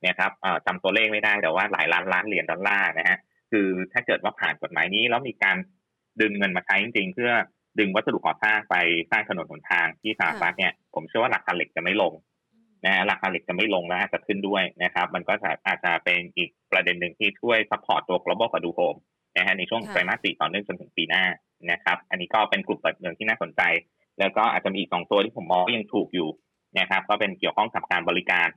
นนะครับจำตัวเลขไม่ได้แต่ว่าหลายล้านล้านเหรียญดอลลาร์นะฮะคือถ้าเกิดว่าผ่านกฎหมายนี้แล้วมีการดึงเงินมาใช้จริงๆเพื่อดึงวัสดุก่อสร้างไปสร้างถนนหนทางที่สหรัฐเนี่ยผมเชื่อว่าราคาเหล็กจะไม่ลงนะราคาเหล็กจะไม่ลงแล้วจะขึ้นด้วยนะครับมันก็อาจจะเป็นอีกประเด็นหนึ่งที่ช่วยซัพพอร์ตตัว global กับ do home นะฮะในช่วงไตรมาส 4 ต่อเนื่องจนถึงปีหน้านะครับอันนี้ก็เป็นกลุ่มเปิดเมืองที่น่าสนใจแล้วก็อาจจะมีอีก2ตัวที่ผมมองยังถูกอยู่นะครับก็เป็นเกี่ยวข้องกับการบริกา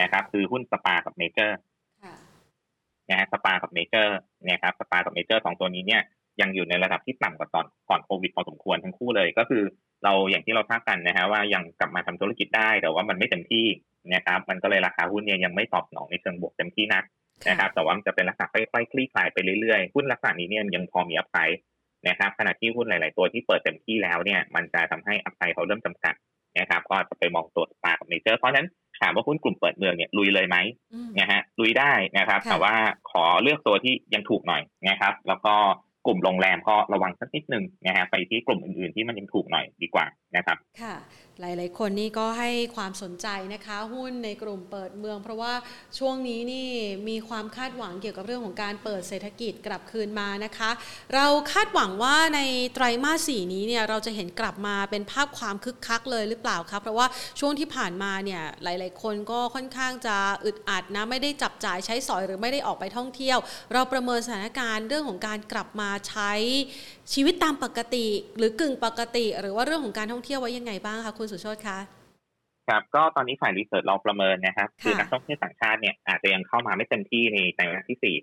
รนะครับคือหุ้นสปากับเมเจอร์นะฮะสปากับเมเจอร์นะครับสปากับเมเจอร์2ตัวนี้เนี่ยยังอยู่ในระดับที่ต่ำกว่าก่อนโควิดพอสมควรทั้งคู่เลยก็คือเราอย่างที่เราทราบกันนะฮะว่ายังกลับมาทำธุรกิจได้แต่ว่ามันไม่เต็มที่นะครับมันก็เลยราคาหุ้นเนี่ยยังไม่ตอบสนองในเชิงบวกเต็มที่นักนะครับแต่ว่ามันจะเป็นลักษณะค่อยๆคลี่คลายไปเรื่อยๆหุ้นลักษณะนี้เนี่ยยังพอมีอัพไซด์นะครับขณะที่หุ้นหลายๆตัวที่เปิดเต็มที่แล้วเนี่ยมันจะทำให้อัพไซด์เขาเริ่มจำกัดนะครับก็จะไปมองตัวสปากับเมเจอร์เพราะฉะนั้นถามว่าหุ้นกลุ่มเปิดเมืองเนี่ยลุยเลยไหมนะฮะลุยได้นะครับแต่ว่าขอเลือกตัวที่ยังถูกหน่อยนะครับแล้วก็กลุ่มโรงแรมก็ระวังสักนิดนึงนะฮะไปที่กลุ่มอื่นๆที่มันยังถูกหน่อยดีกว่านะครับค่ะหลายๆคนนี่ก็ให้ความสนใจนะคะหุ้นในกลุ่มเปิดเมืองเพราะว่าช่วงนี้นี่มีความคาดหวังเกี่ยวกับเรื่องของการเปิดเศรษฐกิจกลับคืนมานะคะเราคาดหวังว่าในไตรมาส 4 นี้เนี่ยเราจะเห็นกลับมาเป็นภาพความคึกคักเลยหรือเปล่าครับเพราะว่าช่วงที่ผ่านมาเนี่ยหลายๆคนก็ค่อนข้างจะอึดอัดนะไม่ได้จับจ่ายใช้สอยหรือไม่ได้ออกไปท่องเที่ยวเราประเมินสถานการณ์เรื่องของการกลับมาใช้ชีวิตตามปกติหรือกึ่งปกติหรือว่าเรื่องของการท่องเที่ยวไว้ยังไงบ้างคะคุณสุโชติคะครับก็ตอนนี้ฝ่ายรีเสิร์ชเราประเมินนะครับคือนักท่องเที่ยวต่างชาติเนี่ยอาจจะยังเข้ามาไม่เต็มที่ในไตรมาสที่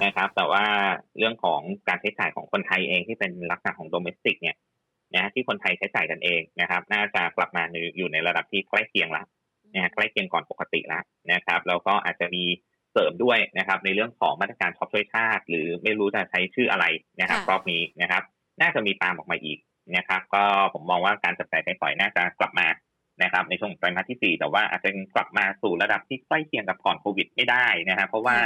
4นะครับแต่ว่าเรื่องของการใช้จ่ายของคนไทยเองที่เป็นลักษณะของโดเมสติกเนี่ยนะที่คนไทยใช้จ่ายกันเองนะครับน่าจะกลับมาอยู่ในระดับที่ใกล้เคียงแล้วนะใกล้เคียงก่อนปกติแล้วนะครับแล้วก็อาจจะมีเสริมด้วยนะครับในเรื่องของมาตรการช็อปช่วยชาติหรือไม่รู้จะใช้ชื่ออะไรนะครับรอบนี้นะครับน่าจะมีตามออกมาอีกนะครับก็ผมมองว่าการจับจ่ายใช้สอยน่าจะกลับมานะครับในช่วงไตรมาสที่4แต่ว่าอาจจะกลับมาสู่ระดับที่ใกล้เคียงกับก่อนโควิดไม่ได้นะครับเพราะว่า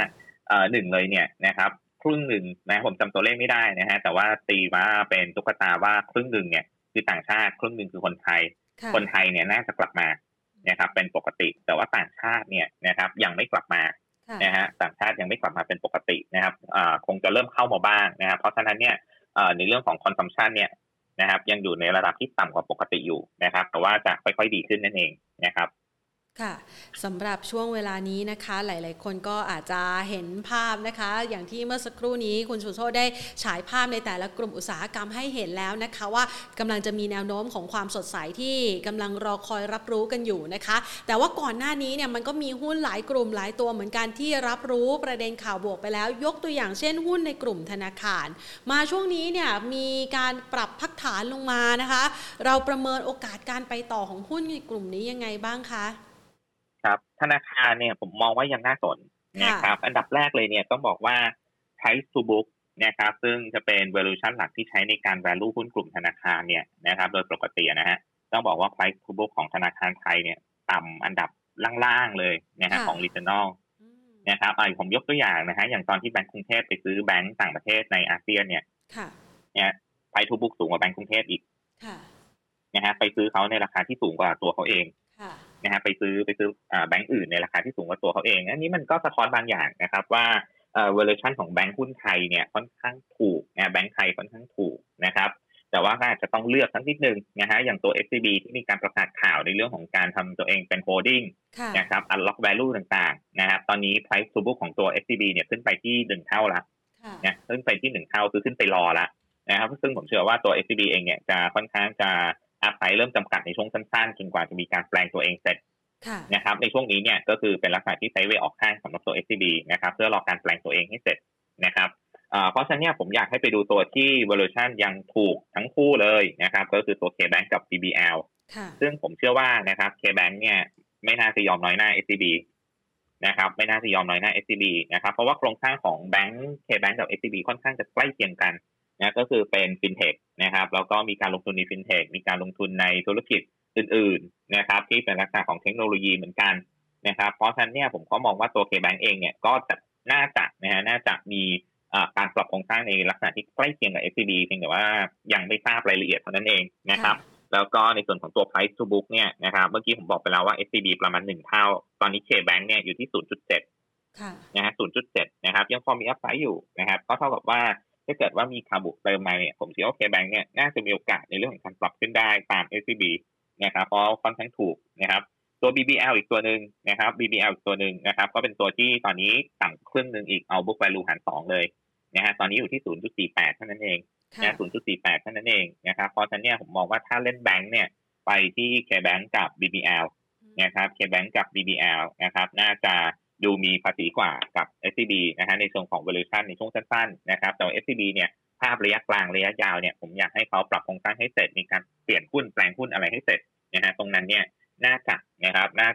1เลยเนี่ยนะครับครึ่งนึงนะผมจำตัวเลขไม่ได้นะฮะแต่ว่าตีว่าเป็นตุ๊กตาว่าครึ่งนึงเนี่ยคือต่างชาติครึ่งนึงคือคนไทยคนไทยเนี่ยน่าจะกลับมานะครับเป็นปกติแต่ว่าต่างชาติเนี่ยนะครับยังไม่กลับมานะฮะต่างชาติยังไม่กลับมาเป็นปกตินะครับคงจะเริ่มเข้ามาบ้างนะครับเพราะฉะนั้นเนี่ยในเรื่องของ consumption เนี่ยนะครับยังอยู่ในระดับที่ต่ำกว่าปกติอยู่นะครับแต่ว่าจะค่อยๆดีขึ้นนั่นเองนะครับค่ะสำหรับช่วงเวลานี้นะคะหลายๆคนก็อาจจะเห็นภาพนะคะอย่างที่เมื่อสักครู่นี้คุณสุโชติได้ฉายภาพในแต่ละกลุ่มอุตสาหกรรมให้เห็นแล้วนะคะว่ากำลังจะมีแนวโน้มของความสดใสที่กำลังรอคอยรับรู้กันอยู่นะคะแต่ว่าก่อนหน้านี้เนี่ยมันก็มีหุ้นหลายกลุ่มหลายตัวเหมือนกันที่รับรู้ประเด็นข่าวบวกไปแล้วยกตัวอย่างเช่นหุ้นในกลุ่มธนาคารมาช่วงนี้เนี่ยมีการปรับพักฐานลงมานะคะเราประเมินโอกาสการไปต่อของหุ้นในกลุ่มนี้ยังไงบ้างคะครับธนาคารเนี่ยผมมองว่ายังน่าสนนะครับอันดับแรกเลยเนี่ยต้องบอกว่า price to book นะครับซึ่งจะเป็น valuation หลักที่ใช้ในการ value หุ้นกลุ่มธนาคารเนี่ยนะครับโดยปกตินะฮะต้องบอกว่า price to book ของธนาคารไทยเนี่ยต่ำอันดับล่างๆเลยนะฮะของ regional นะครับผมยกตัวอย่างนะฮะอย่างตอนที่แบงก์กรุงเทพไปซื้อแบงก์ต่างประเทศในอาเซียนเนี่ย ค่ะเนี่ยไพทูบุ๊กสูงกว่าแบงก์กรุงเทพอีกค่ะนะฮะไปซื้อเขาในราคาที่สูงกว่าตัวเขาเองค่ะนะฮะไปซื้อแบงก์อื่นในราคาที่สูงกว่าตัวเขาเองอันนี้มันก็สะท้อนบางอย่างนะครับว่าvaluation ของแบงก์หุ้นไทยเนี่ยค่อนข้างถูกนะแบงก์ไทยค่อนข้างถูกนะครับแต่ว่าอาจจะต้องเลือกสักนิดนึงนะฮะอย่างตัว SCB ที่มีการประกาศข่าวในเรื่องของการทำตัวเองเป็นโฮลดิ้งนะครับ unlock value ต่างๆนะครับตอนนี้ price to book ของตัว SCB เนี่ยขึ้นไปที่1เท่าละนะขึ้นไปที่1เท่าคือขึ้นไปรอละนะครับซึ่งผมเชื่อว่าตัว SCB เองเนี่ยจะค่อนข้างจะอัพไซด์เริ่มจำกัดในช่วงสั้นๆจนกว่าจะมีการแปลงตัวเองเสร็จนะครับในช่วงนี้เนี่ยก็คือเป็นลักษณะที่ไซด์เวย์ออกข้างสำหรับตัว SCB นะครับเพื่อรอการแปลงตัวเองให้เสร็จนะครับเพราะฉะนั้นเนี่ยผมอยากให้ไปดูตัวที่ valuation ยังถูกทั้งคู่เลยนะครับก็คือตัว K Bank กับ BBL ซึ่งผมเชื่อว่านะครับ K Bank เนี่ยไม่น่าจะยอมน้อยหน้า SCB นะครับไม่น่าจะยอมน้อยหน้า SCB นะครับเพราะว่าโครงสร้างของแบงก์ K Bank กับ SCB ค่อนข้างจะใกล้เคียงกันนะก็คือเป็น Fintech นะครับแล้วก็มีการลงทุนใน Fintech มีการลงทุนในธุรกิจอื่นๆนะครับที่เป็นลักษณะของเทคโนโลยีเหมือนกันนะครับเพราะฉะนั้นเนี่ยผมก็มองว่าตัว K Bank เองเนี่ยก็น่าจะมีการปรับโครงสร้างในลักษณะที่ใกล้เคียงกับ SCB เพียงแต่ว่ายังไม่ทราบรายละเอียดเท่านั้นเองนะครับแล้วก็ในส่วนของตัว price to book เนี่ยนะครับเมื่อกี้ผมบอกไปแล้วว่า SCB ประมาณ1เท่าตอนนี้ K Bank เนี่ยอยู่ที่ 0.7 ค่ะนะฮะ 0.7 นะครับยังพอมีอัพไซด์อยู่นะครับก็เท่ากับว่าถ้าเกิดว่ามีคาบุเติมมาเนี่ยผมเชื่อว่า K Bank เนี่ยน่าจะมีโอกาสในเรื่องของการปรับขึ้นได้ตาม SCB นะครับเพราะค่อนข้างถูกนะครับตัว BBL อีกตัวนึงนะครับ BBL อีกตัวนึงนะครับก็เป็นตัวที่ตอนนี้ต่ำครึ่งนึงอีกเอา book value หาร2เลยนะฮะตอนนี้อยู่ที่ 0.48 เท่านั้นเองนะ 0.48 เท่านั้นเองนะครับเพราะฉะนั้นเนี่ยผมมองว่าถ้าเล่นแบงค์เนี่ยไปที่ K Bank กับ BBL นะครับ K Bank กับ BBL นะครับน่าจะดูมีภาษีกว่ากับ SCB นะฮะในช่วงของ valuation ในช่วงสั้นๆนะครับแต่ SCB เนี่ยภาพระยะกลางระยะยาวเนี่ยผมอยากให้เขาปรับโครงสร้างให้เสร็จมีการเปลี่ยนหุ้นแปลงหุ้นอะไรให้เสร็จนะฮะตรงนั้นเนี่ยน่า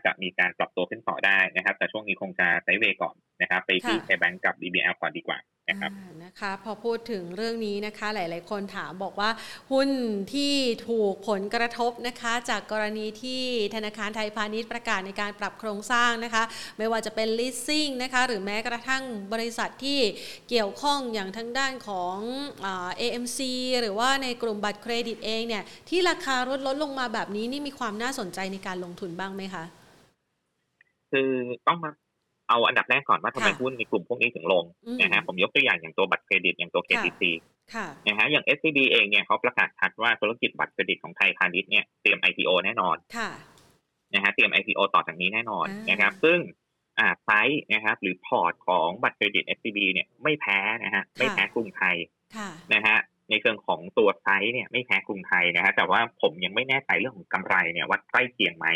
จะมีการปรับตัวขึ้นต่อได้นะครับแต่ช่วงนี้คงจะไซด์เวย์ก่อนนะครับไปที่ K Bank กับ BBL ก่อนดีกว่านะครับนะคะพอพูดถึงเรื่องนี้นะคะหลายๆคนถามบอกว่าหุ้นที่ถูกผลกระทบนะคะจากกรณีที่ธนาคารไทยพาณิชย์ประกาศในการปรับโครงสร้างนะคะไม่ว่าจะเป็น leasing นะคะหรือแม้กระทั่งบริษัทที่เกี่ยวข้องอย่างทางด้านของAMC หรือว่าในกลุ่มบัตรเครดิตเองเนี่ยที่ราคาลดลงมาแบบนี้นี่มีความน่าสนใจในการลงทุนบ้างไหมคะคือต้องมาเอาอันดับแรกก่อนว่าทำไมหุ้นในกลุ่มพวกนี้ถึงลงนะฮะผมยกตัวอย่างอย่างตัวบัตรเครดิตอย่างตัว KGC นะฮะอย่าง SCB เองเนี่ยเขาประกาศชัดว่าธุรกิจบัตรเครดิตของไทยพาณิชย์เนี่ยเตรียม IPO แน่นอนนะฮะเตรียม IPO ต่อจากนี้แน่นอนนะครับซึ่งไซส์นะครับหรือพอร์ตของบัตรเครดิต SCB เนี่ยไม่แพ้นะฮะไม่แพ้กรุงไทยนะฮะในเชิงของตัวไซส์เนี่ยไม่แพ้กรุงไทยนะฮะแต่ว่าผมยังไม่แน่ใจเรื่องของกำไรเนี่ยว่าใกล้เคียงไหม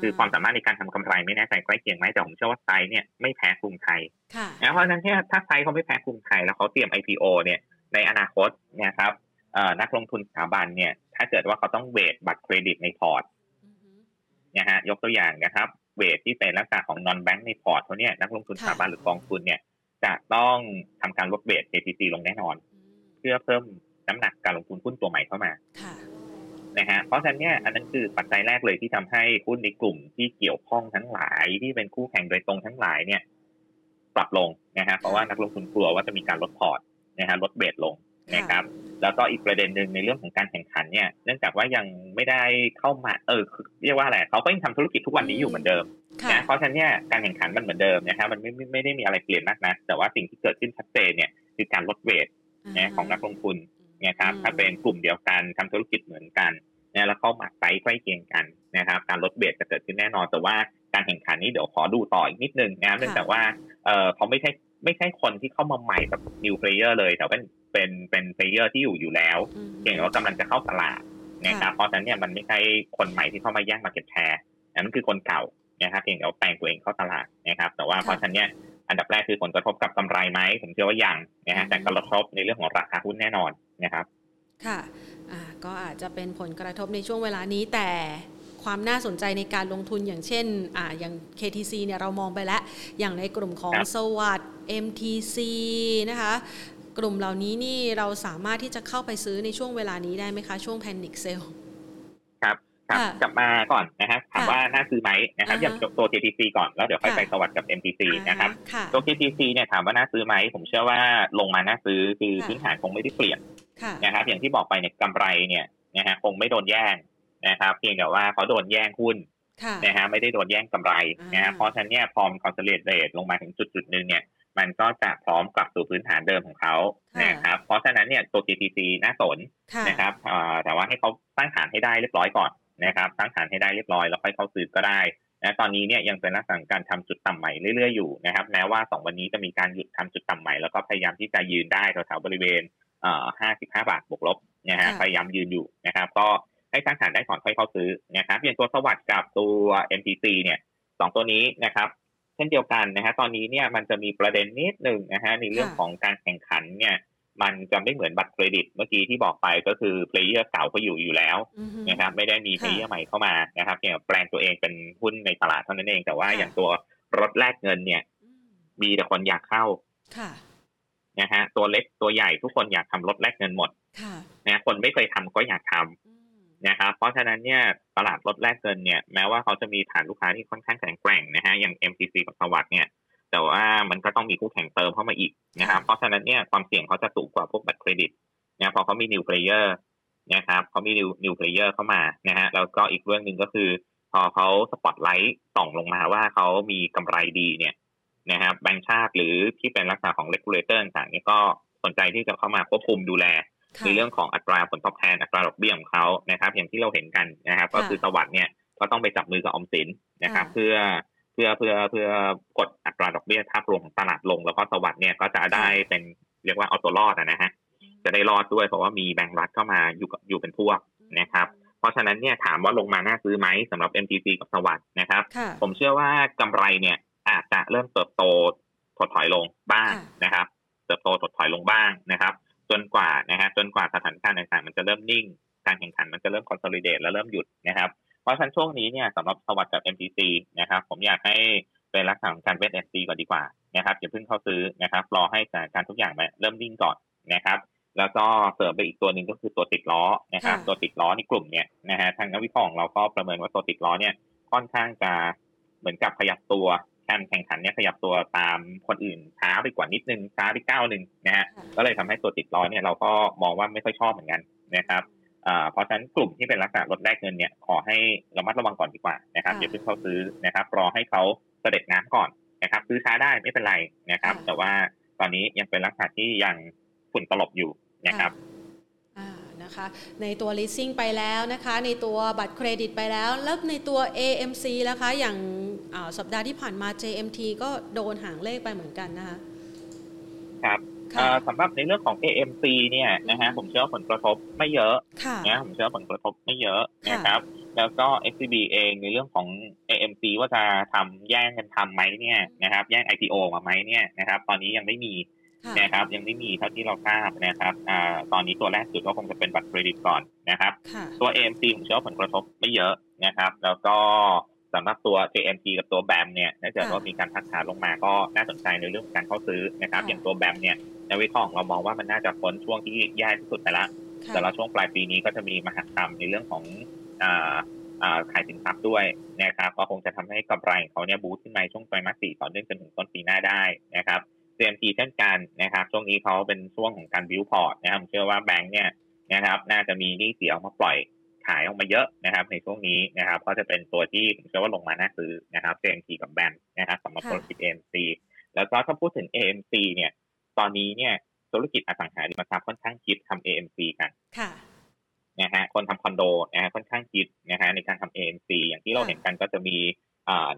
คือความสามารถในการทำกำไรไม่แน่ใจใกล้เคียงไหมแต่ผมเชื่อว่าไซส์เนี่ยไม่แพ้กรุงไทยนะเพราะฉะนั้นถ้าไซส์เขาไม่แพ้กรุงไทยแล้วเขาเตรียม IPO เนี่ยในอนาคตนะครับนักลงทุนสถาบันเนี่ยถ้าเกิดว่าเขาต้องเวทบัตรเครดิตในพอร์ตนะฮะยกตัวอย่างนะครับเวทที่เป็นลักษณะของ non bank ในพอร์ตเขาเนี่ยนักลงทุนสถาบันหรือกองทุนเนี่ยจะต้องทำการลดเวท KTC ลงแน่นอนเพื่อเพิ่มน้ำหนักการลงทุนหุ้นตัวใหม่เข้ามานะฮะเพราะฉะนั้นเนี่ยอันนั้นคือปัจจัยแรกเลยที่ทำให้หุ้นในกลุ่มที่เกี่ยวข้องทั้งหลายที่เป็นคู่แข่งโดยตรงทั้งหลายเนี่ยปรับลงนะฮะเพราะว่านักลงทุนกลัวว่าจะมีการลดพอร์ตนะฮะลดเบสลงนะครับแล้วก็อีกประเด็นนึงในเรื่องของการแข่งขันเนี่ยเนื่องจากว่ายังไม่ได้เข้ามาเรียกว่าอะไรเขาก็ยังทำธุรกิจทุกวันนี้อยู่เหมือนเดิมนะเพราะฉะนั้นเนี่ยการแข่งขันมันเหมือนเดิมนะฮะมันไม่ได้มีอะไรเปลี่ยนมากนะแต่ว่าสิ่งที่เกิดขึ้นชัดเจนเนี่ยคือการลดเบสนะของนักลงทุนนะครับถ้าเป็นกลุ่มเดียวกันทำธุรกิจเหมือนกันนะแล้วเข้ามาไซส์ใกล้เคียงกันนะครับการลดเบสจะเกิดขึ้นแน่นอนแต่ว่าการแข่งขันนี้เดี๋ยวขอดูต่ออีกนิดนึงนะเนื่องจากว่าเขาไม่ใช่คนที่เข้ามาใหม่แบบนิวเพลเยอร์เลยแต่เป็นเพลเยอร์ที่อยู่แล้วเพียงแต่ว่ากำลังจะเข้าตลาดนะครับเพราะฉะนั้นเนี่ยมันไม่ใช่คนใหม่ที่เข้ามาแย่งมาเก็ตแชร์นั่นคือคนเก่านะครับเพียงแต่ว่าแปลงตัวเองเข้าตลาดนะครับแต่ว่าเพราะฉะนั้นเนี่ยอันดับแรกคือผลกระทบกับกำไรไหมผมเชื่อว่ายังนะฮะแต่กระทบในเรื่องของราคาหุ้นแน่นอนนะครับค่ะก็อาจจะเป็นผลกระทบในช่วงเวลานี้แต่ความน่าสนใจในการลงทุนอย่างเช่นอย่าง KTC เนี่ยเรามองไปแล้วอย่างในกลุ่มของสวัสด์ MTC นะคะกลุ่มเหล่านี้นี่เราสามารถที่จะเข้าไปซื้อในช่วงเวลานี้ได้ไหมคะช่วงแพนิคเซลครับ ครับกลับมาก่อนนะครับถามว่าน่าซื้อไหมนะครับอย่างตัว KTC ก่อนแล้วเดี๋ยวค่อยไปสวัสดิ์กับ MTC นะครับตัว KTC เนี่ยถามว่าน่าซื้อไหมผมเชื่อว่าลงมาน่าซื้อคือพื้นฐานคงไม่ได้เปลี่ยนนะครับอย่างที่บอกไปเนี่ยกำไรเนี่ยนะฮะคงไม่โดนแย่งนะครับเพียงแต่ว่าเขาโดนแย่งหุ้นนะฮะไม่ได้โดนแย่งกำไรนะฮะเพราะฉะนั้นเนี่ยพอคอนโซลิเดเรทลงมาถึงจุดๆนึงเนี่ยมันก็จะพร้อมกลับสู่พื้นฐานเดิมของเขานะครับเพราะฉะนั้นเนี่ยตัว GPSC น่าสนนะครับแต่ว่าให้เขาตั้งฐานให้ได้เรียบร้อยก่อนนะครับตั้งฐานให้ได้เรียบร้อยแล้วค่อยเข้าซื้อก็ได้นะตอนนี้เนี่ยยังเป็นลักษณะการทำจุดต่ำใหม่เรื่อยๆอยู่นะครับแม้ว่า2วันนี้จะมีการหยุดทำจุดต่ำใหม่แล้วก็พยายามที่จะยืนได้แถวๆบริเวณ55 บาทบวกลบนะฮะพยายามยืนอยู่นะครับก็ให้ตั้งฐานได้ก่อนค่อยเข้าซื้อนะครับอย่างตัวสวัสดิ์กับตัว MTC เนี่ย2ตัวนี้นะครับเช่นเดียวกันนะฮะตอนนี้เนี่ยมันจะมีประเด็นนิดหนึ่งนะฮะในเรื่องของการแข่งขันเนี่ยมันจะไม่เหมือนบัตรเครดิตเมื่อกี้ที่บอกไปก็คือเพลเยอร์เก่าก็อยู่แล้วนะครับไม่ได้มีเพลเยอร์ใหม่เข้ามานะครับเพียงแปลงตัวเองเป็นหุ้นในตลาดเท่านั้นเองแต่ว่าอย่างตัวรถแลกเงินเนี่ยมีแต่คนอยากเข้านะฮะตัวเล็กตัวใหญ่ทุกคนอยากทำรถแลกเงินหมดนะคนไม่เคยทำก็อยากทำนะครับเพราะฉะนั้นเนี่ยตลาดรถแลกเงินเนี่ยแม้ว่าเขาจะมีฐานลูกค้าที่ค่อนข้างแข็งแกร่งนะฮะอย่าง MTC กับสวัสดิ์เนี่ยแต่ว่ามันก็ต้องมีคู่แข่งเติมเข้ามาอีกนะครับเพราะฉะนั้นเนี่ยความเสี่ยงเขาจะสูงกว่าพวกบัตรเครดิตนะพอเขามี new player นะครับเขามี new player เข้ามานะฮะแล้วก็อีกเรื่องนึงก็คือพอเขาสปอตไลท์ส่องลงมาว่าเขามีกำไรดีเนี่ยนะครับแบงก์ชาติหรือที่เป็นลักษณะของ regulator ต่างๆเนี่ยก็สนใจที่จะเข้ามาควบคุมดูแลในเรื่องของอัตราผลตอบแทนอัตราดอกเบี้ยของเขานะครับอย่างที่เราเห็นกันนะครับก็คือสวัสดิ์เนี่ยก็ต้องไปจับมือกับออมสินนะครับเพื่อกดอัตราดอกเบี้ยภาพรวมของตลาดลงแล้วก็สวัสดิ์เนี่ยก็จะได้เป็นเรียกว่าเอาตัวรอดนะฮะจะได้รอดด้วยเพราะว่ามีแบงก์รัฐเข้ามาอยู่เป็นพวกนะครับเพราะฉะนั้นเนี่ยถามว่าลงมาน่าซื้อไหมสำหรับ MTC กับสวัสดิ์นะครับผมเชื่อว่ากำไรเนี่ยอาจจะเริ่มเติบโตถดถอยลงบ้างนะครับเติบโตถดถอยลงบ้างนะครับจนกว่าสถานการณ์ต่างๆมันจะเริ่มนิ่งการแข่งขันมันจะเริ่มคอนโซลิเดตแล้วเริ่มหยุดนะครับเพราะฉะนั้นช่วงนี้เนี่ยสำหรับสวัสดิ์กับ MTC นะครับผมอยากให้เป็นลักษณะของการเวท SC ก่อนดีกว่านะครับอย่าเพิ่งเข้าซื้อนะครับรอให้สถานการณ์ทุกอย่างเริ่มนิ่งก่อนนะครับแล้วก็เสริมไปอีกตัวนึงก็คือตัวติดล้อนะครับตัวติดล้อในกลุ่มเนี่ยนะฮะทางนักวิเคราะห์เราก็ประเมินว่าตัวติดล้อเนี่ยค่อนข้างจะเหมือนกับขยับตัวการแข่งขันเนี่ยขยับตัวตามคนอื่นช้าไปกว่านิดนึงช้าไป9นึงนะฮะก็เลยทำให้ตัวติดล้อเนี่ยเราก็มองว่าไม่ค่อยชอบเหมือนกันนะครับเพราะฉะนั้นกลุ่มที่เป็นลักษณะรถแลกเงินเนี่ยขอให้ระมัดระวังก่อนดีกว่านะครับอย่าเพิ่งเข้าซื้อนะครับรอให้เขาเสด็จน้ำก่อนนะครับซื้อช้าได้ไม่เป็นไรนะครับแต่ว่าตอนนี้ยังเป็นลักษณะที่ยังฝุ่นตลบอยู่นะครับในตัว leasing ไปแล้วนะคะในตัวบัตรเครดิตไปแล้วแล้วในตัว AMC นะคะอย่างสัปดาห์ที่ผ่านมา JMT ก็โดนหางเลขไปเหมือนกันนะคะครับสำหรับในเรื่องของ AMC เนี่ยนะฮะผมเชื่อผลกระทบไม่เยอะนะผมเชื่อผลกระทบไม่เยอะนะครับแล้วก็ SCB เองในเรื่องของ AMC ว่าจะทำแย่งกันทำไหมเนี่ยนะครับแย่ง IPO มาไหมเนี่ยนะครับตอนนี้ยังไม่มีนะครับยังไม่มีเท่าที่เราทราบนะครับตอนนี้ตัวแรกสุดก็คงจะเป็นบัตรเครดิตก่อนนะครับตัว AMC ผมเชื่อผลกระทบไม่เยอะนะครับแล้วก็สำหรับตัว JMP กับตัว BAM เนี่ยถ้าเกิดว่ามีการพักฐานลงมาก็น่าสนใจในเรื่องของการเข้าซื้อนะครับอย่างตัว BAM เนี่ยในวิเคราะห์เรามองว่ามันน่าจะพ้นช่วงที่แย่ที่สุดไปแล้วแต่ละช่วงปลายปีนี้ก็จะมีมหกรรมในเรื่องของขายสินทรัพย์ด้วยนะครับก็คงจะทำให้กำไรของเขาเนี่ยบูสต์ขึ้นมาช่วงไตรมาส 4 ต่อเนื่องจนถึงต้นปีหน้าได้นะครับJMP เช่นกันนะครับช่วงนี้เขาเป็นช่วงของการบิลพอร์ตนะครับผมเชื่อว่าแบงค์เนี่ยนะครับน่าจะมีหนี้เสียออกมาปล่อยขายออกมาเยอะนะครับในช่วงนี้นะครับก็จะเป็นตัวที่ผมเชื่อว่าลงมาน่าซื้อนะครับ JMP กับแบงค์นะครับสำหรับธุรกิจ AMC แล้วก็ถ้าพูดถึง AMC เนี่ยตอนนี้เนี่ยธุรกิจอสังหาริมทรัพย์ค่อนข้างคิดทำ AMC กันนะฮะคนทำคอนโดนะฮะค่อนข้างคิดนะฮะในการทำ AMC อย่างที่เราเห็นกันก็จะมี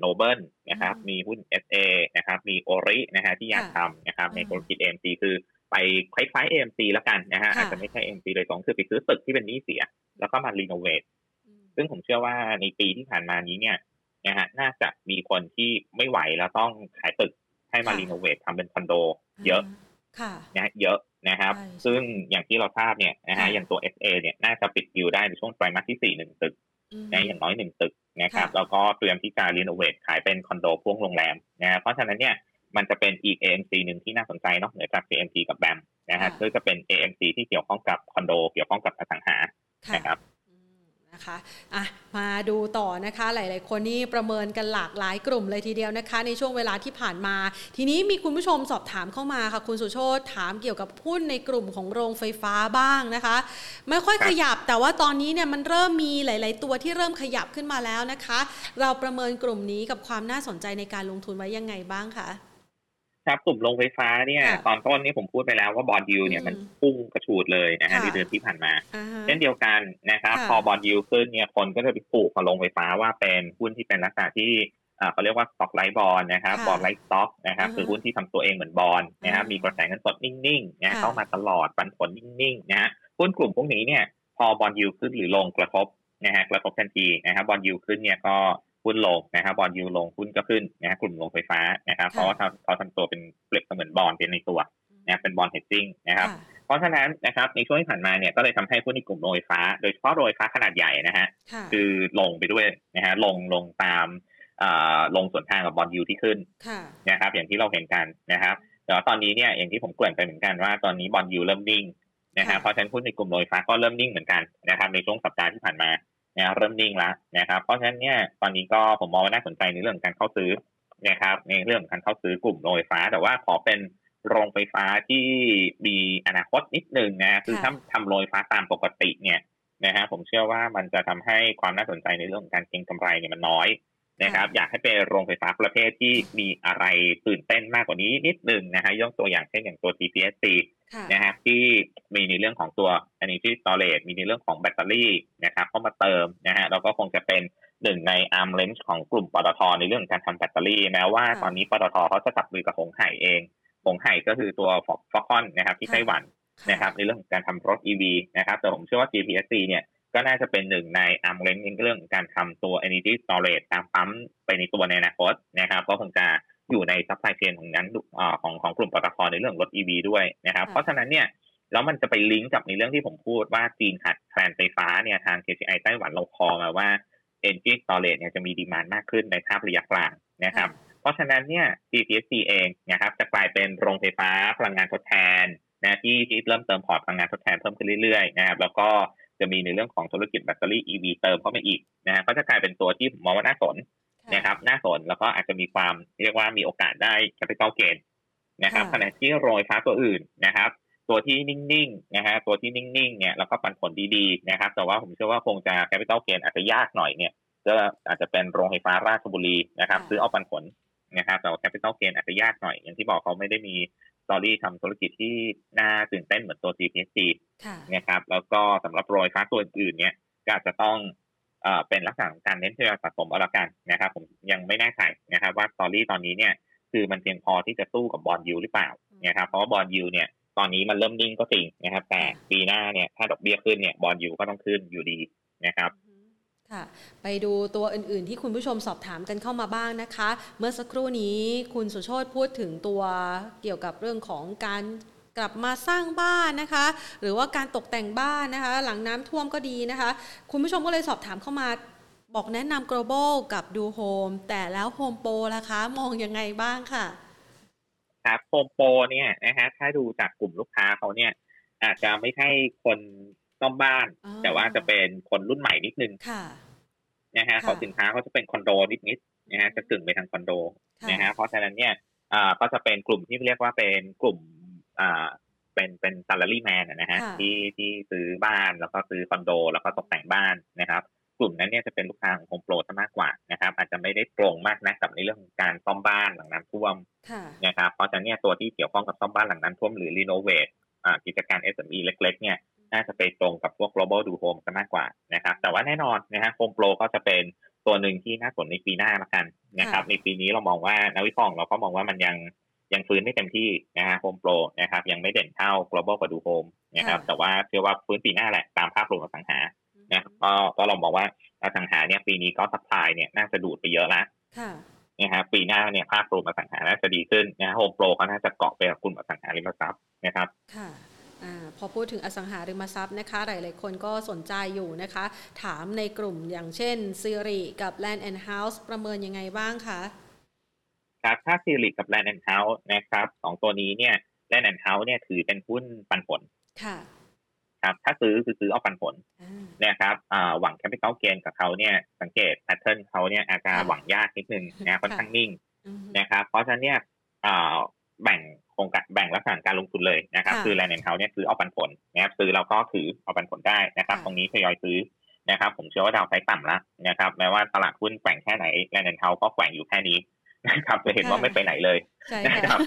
โนเบิลนะครับมีหุ้น SA นะครับมีโอรินะฮะที่อยากทำนะครับในธุรกิจ AMC คือไปคล้ายๆ AMC แล้วกันนะฮะอาจจะไม่ใช่ AMC โดยตรงคือไปซื้อตึกที่เป็นหนี้เสียแล้วก็มารีโนเวทซึ่งผมเชื่อว่าในปีที่ผ่านมานี้เนี่ยนะฮะน่าจะมีคนที่ไม่ไหวแล้วต้องขายตึกให้มารีโนเวททำเป็นคอนโดเยอะนะเยอะนะครับซึ่งอย่างที่เราทราบเนี่ยนะฮะอย่างตัว SA เนี่ยน่าจะปิดดิวได้ในช่วงไตรมาสที่4 1ตึกนะอย่างน้อย1ตึกนะครับแล้วก็เตรียมที่จะรีโนเวทขายเป็นคอนโดพ่วงโรงแรมนะเพราะฉะนั้นเนี่ยมันจะเป็นอีก AMC นึงที่น่าสนใจเนาะเหนือจาก JMP กับ BAM นะฮะก็จะเป็น AMC ที่เกี่ยวข้องกับคอนโดเกี่ยวข้องกับอสังหานะครับ นะคะมาดูต่อนะคะหลายๆคนนี่ประเมินกันหลากหลายกลุ่มเลยทีเดียวนะคะในช่วงเวลาที่ผ่านมาทีนี้มีคุณผู้ชมสอบถามเข้ามาค่ะคุณสุโชติถามเกี่ยวกับหุ้นในกลุ่มของโรงไฟฟ้าบ้างนะคะไม่ค่อยขยับแต่ว่าตอนนี้เนี่ยมันเริ่มมีหลายๆตัวที่เริ่มขยับขึ้นมาแล้วนะคะเราประเมินกลุ่มนี้กับความน่าสนใจในการลงทุนไว้ยังไงบ้างคะครับกลุ่มโรงไฟฟ้าเนี่ยตอนต้นนี่ผมพูดไปแล้วว่าบอนด์ยิลด์เนี่ยมันพุ่งกระฉูดเลยนะฮะในเดือนที่ผ่านมาเช่นเดียวกันนะครับพอบอนด์ยิลด์ขึ้นเนี่ยคนก็จะไปปลูกกับโรงไฟฟ้าว่าเป็นหุ้นที่เป็นลักษณะที่เขาเรียกว่าสต็อกไลท์บอนด์นะครับบอนด์ไลท์สต็อกนะครับคือหุ้นที่ทำตัวเองเหมือนบอนด์นะครับมีกระแสเงินสดนิ่งๆนะเข้ามาตลอดปันผลนิ่งๆนะหุ้นกลุ่มพวกนี้เนี่ยพอบอนด์ยิลด์ขึ้นหรือลงกระทบนะฮะกระทบทันทีนะครับบอนด์ยิลด์ขึ้นเนี่ยก็หุ้นลงนะครับบอนด์ยิลด์ลงหุ้นก็ขึ้นนะฮะกลุ่มโรงไฟฟ้านะครับเพราะว่าเขาทำตัวเป็นเปรียบเสมือนบอนด์เป็นในตัวนะเป็นบอนด์เฮดจิ้งนะครับเพราะฉะนั้นนะครับในช่วงที่ผ่านมาเนี่ยก็เลยทำให้หุ้นในกลุ่มโรงไฟฟ้าโดยเฉพาะโรงไฟฟ้าขนาดใหญ่นะฮะคือลงไปด้วยนะฮะลงตามลงส่วนทางกับบอนด์ยิลด์ที่ขึ้นนะครับอย่างที่เราเห็นกันนะครับแต่ตอนนี้เนี่ยอย่างที่ผมเกริ่นไปเหมือนกันว่าตอนนี้บอนด์ยิลด์เริ่มนิ่งนะครับเพราะฉะนั้นหุ้นในกลุ่มโรงไฟฟ้าก็เริ่มนิ่งเหมือนกันนะครับในช่วงสัปดาห์ที่ผ่านมานะเริ่มนิ่งแล้วนะครับเพราะฉะนั้นเนี่ยตอนนี้ก็ผมมองว่าน่าสนใจในเรื่องการเข้าซื้อนะครับในเรื่องการเข้าซื้อกลุ่มโรงไฟฟ้าแต่ว่าขอเป็นโรงไฟฟ้าที่มีอนาคตนิดนึงนะคือทำโรงไฟฟ้าตามปกติเนี่ยนะฮะผมเชื่อว่ามันจะทำให้ความน่าสนใจในเรื่องการเก็งกำไรเนี่ยมันน้อยนะครับอยากให้เป็นโรงไฟฟ้าประเภทที่มีอะไรตื่นเต้นมากกว่านี้นิดนึงนะฮะยกตัวอย่างเช่นอย่างตัว GPSC นะฮะที่มีในเรื่องของตัว Energy Storage มีในเรื่องของแบตเตอรี่นะครับเข้ามาเติมนะฮะแล้วก็คงจะเป็นหนึ่งใน arm range ของกลุ่มปตท.ในเรื่องการทำแบตเตอรี่แม้ว่าตอนนี้ปตท.เขาจะจับมือกับหงไห่เองหงไห่ก็คือตัวฟอคคอนนะครับที่ไต้หวันนะครับในเรื่องของการทำรถ EV นะครับแต่ผมเชื่อว่า GPSC เนี่ยก็น่าจะเป็นหนึ่งในอาร์มเรนจ์ในเรื่องการทำตัว Energy Storage ตามปั๊มไปในตัวในอนาคตนะครับก็คงจะอยู่ในซัพพลายเชนของนั้นของกลุ่มปตท.ในเรื่องรถ EV ด้วยนะครับเพราะฉะนั้นเนี่ยแล้วมันจะไปลิงก์กับในเรื่องที่ผมพูดว่าจีนขาดแคลนไฟฟ้าเนี่ยทาง KGI ไต้หวันเราคอมาว่า Energy Storage เนี่ยจะมีดีมานด์มากขึ้นในภาพระยะกลางนะครับเพราะฉะนั้นเนี่ย GPSC เองนะครับจะกลายเป็นโรงไฟฟ้าพลังงานทดแทนนะที่เริ่มเติมพอร์ตพลังงานทดแทนเพิ่มขึ้นเรื่อยๆนะครับแล้วก็จะมีในเรื่องของธุรกิจแบตเตอรี่ EV เติมเข้ามาอีกนะฮะก็จะกลายเป็นตัวที่ผมมองว่าน่าสนนะครับน่าสนแล้วก็อาจจะมีความเรียกว่ามีโอกาสได้ capital gain นะครับขณะที่โรงไฟฟ้าตัวอื่นนะครับตัวที่นิ่งๆนะฮะตัวที่นิ่งๆเนี่ยแล้วก็ปันผลดีๆนะครับแต่ว่าผมเชื่อว่าคงจะ capital gain อาจจะยากหน่อยเนี่ยก็อาจจะเป็นโรงไฟฟ้าราชบุรีนะครับซื้อเอาปันผลนะครับแต่ว่า capital gain อาจจะยากหน่อยอย่างที่บอกเขาไม่ได้มีตอรี่ทำธุรกิจที่น่าตื่นเต้นเหมือนตัว GPSC นะครับแล้วก็สำหรับโรงไฟฟ้าตัวอื่นเนี่ยก็อาจจะต้องเป็นลักษณะของการเน้นเชิงสะสมเอาละกันนะครับผมยังไม่แน่ใจนะครับว่าตอรี่ตอนนี้เนี่ยคือมันเพียงพอที่จะสู้กับบอนด์ยิลด์หรือเปล่านะครับเพราะว่าบอนด์ยิลด์เนี่ยตอนนี้มันเริ่มนิ่งก็จริงนะครับแต่ปีหน้าเนี่ยถ้าดอกเบี้ยขึ้นเนี่ยบอนด์ยิลด์ก็ต้องขึ้นอยู่ดีนะครับค่ะไปดูตัวอื่นๆที่คุณผู้ชมสอบถามกันเข้ามาบ้างนะคะเมื่อสักครู่นี้คุณสุโชติพูดถึงตัวเกี่ยวกับเรื่องของการกลับมาสร้างบ้านนะคะหรือว่าการตกแต่งบ้านนะคะหลังน้ำท่วมก็ดีนะคะคุณผู้ชมก็เลยสอบถามเข้ามาบอกแนะนำ Global กับดู Home แต่แล้ว Home Pro ล่ะคะมองยังไงบ้างค่ะครับ Home Pro เนี่ยนะฮะถ้าดูจากกลุ่มลูกค้าเขาเนี่ยอาจจะไม่ใช่คนซ่อมบ้านแต่ว่าจะเป็นคนรุ่นใหม่นิดนึงนะฮะของสินค้าเขาจะเป็นคอนโดนิดๆนะฮะจะกึ่งไปทางคอนโดนะฮะเพราะฉะนั้นเนี่ยก็จะเป็นกลุ่มที่เรียกว่าเป็นกลุ่มเป็น salaryman นะฮะที่ซื้อบ้านแล้วก็ซื้อคอนโดแล้วก็ตกแต่งบ้านนะครับกลุ่มนั้นเนี่ยจะเป็นลูกค้าของโฮมโปรซะมากกว่านะครับอาจจะไม่ได้ตรงมากนะกับในเรื่องของการซ่อมบ้านหลังน้ำท่วมนะครับเพราะฉะนั้นเนี่ยตัวที่เกี่ยวข้องกับซ่อมบ้านหลังน้ำท่วมหรือรีโนเวทกิจการ SME เล็กๆเนี่ยน่าจะไปตรงกับพวก Global Do Home กันมากกว่านะครับแต่ว่าแน่นอนนะฮะ Home Pro ก็จะเป็นตัวหนึ่งที่น่าสนในปีหน้าละกันนะครับในปีนี้เรามองว่านักวิเคราะห์เราก็มองว่ามันยังฟื้นไม่เต็มที่นะฮะ Home Pro นะครับยังไม่เด่นเท่า Global กับ Do Home นะครับแต่ว่าเชื่อว่าฟื้นปีหน้าแหละตามภาพรวมของอสังหานะครับก็เราบอกว่าอสังหาเนี่ยปีนี้ก็ซัพพลายเนี่ยน่าจะดูดไปเยอะละนะฮะปีหน้าเนี่ยภาพรวมอสังหาน่าจะดีขึ้นนะฮะ Home Pro ก็น่าจะเกาะไปกับกลุ่มอสังหาริมทรัพย์นะครับพอพูดถึงอสังหาริมทรัพย์นะคะหลายๆคนก็สนใจอยู่นะคะถามในกลุ่มอย่างเช่นสิริกับ Land and House ประเมินยังไงบ้างคะครับถ้าสิริกับ Land and House นะครับ2ตัวนี้เนี่ย Land and House เนี่ยถือเป็นหุ้นปันผล ครับถ้าซื้อคือซื้อเอาปันผลนะครับหวัง capital gain กับเขาเนี่ยสังเกต pattern เขาเนี่ยอาจจะหวังยากนิดนึงนะค่อนข้างนิ่งนะครับเพราะฉะนั้นเนี่ยแบ่งโครงการแบ่งลักษณะการลงทุนเลยนะครับคือ Land and House เนี่ยซื้อเอาปันผลนะครับซื้อเราก็ถือเอาปันผลได้นะครับตรงนี้ทยอยซื้อนะครับผมเชื่อว่าดาวไซด์ต่ำแล้วนะครับแม้ว่าตลาดหุ้นแกว่งแค่ไหน Land and House ก็แกว่งอยู่แค่นี้นะครับจะเห็นว่าไม่ไปไหนเลยนะครับ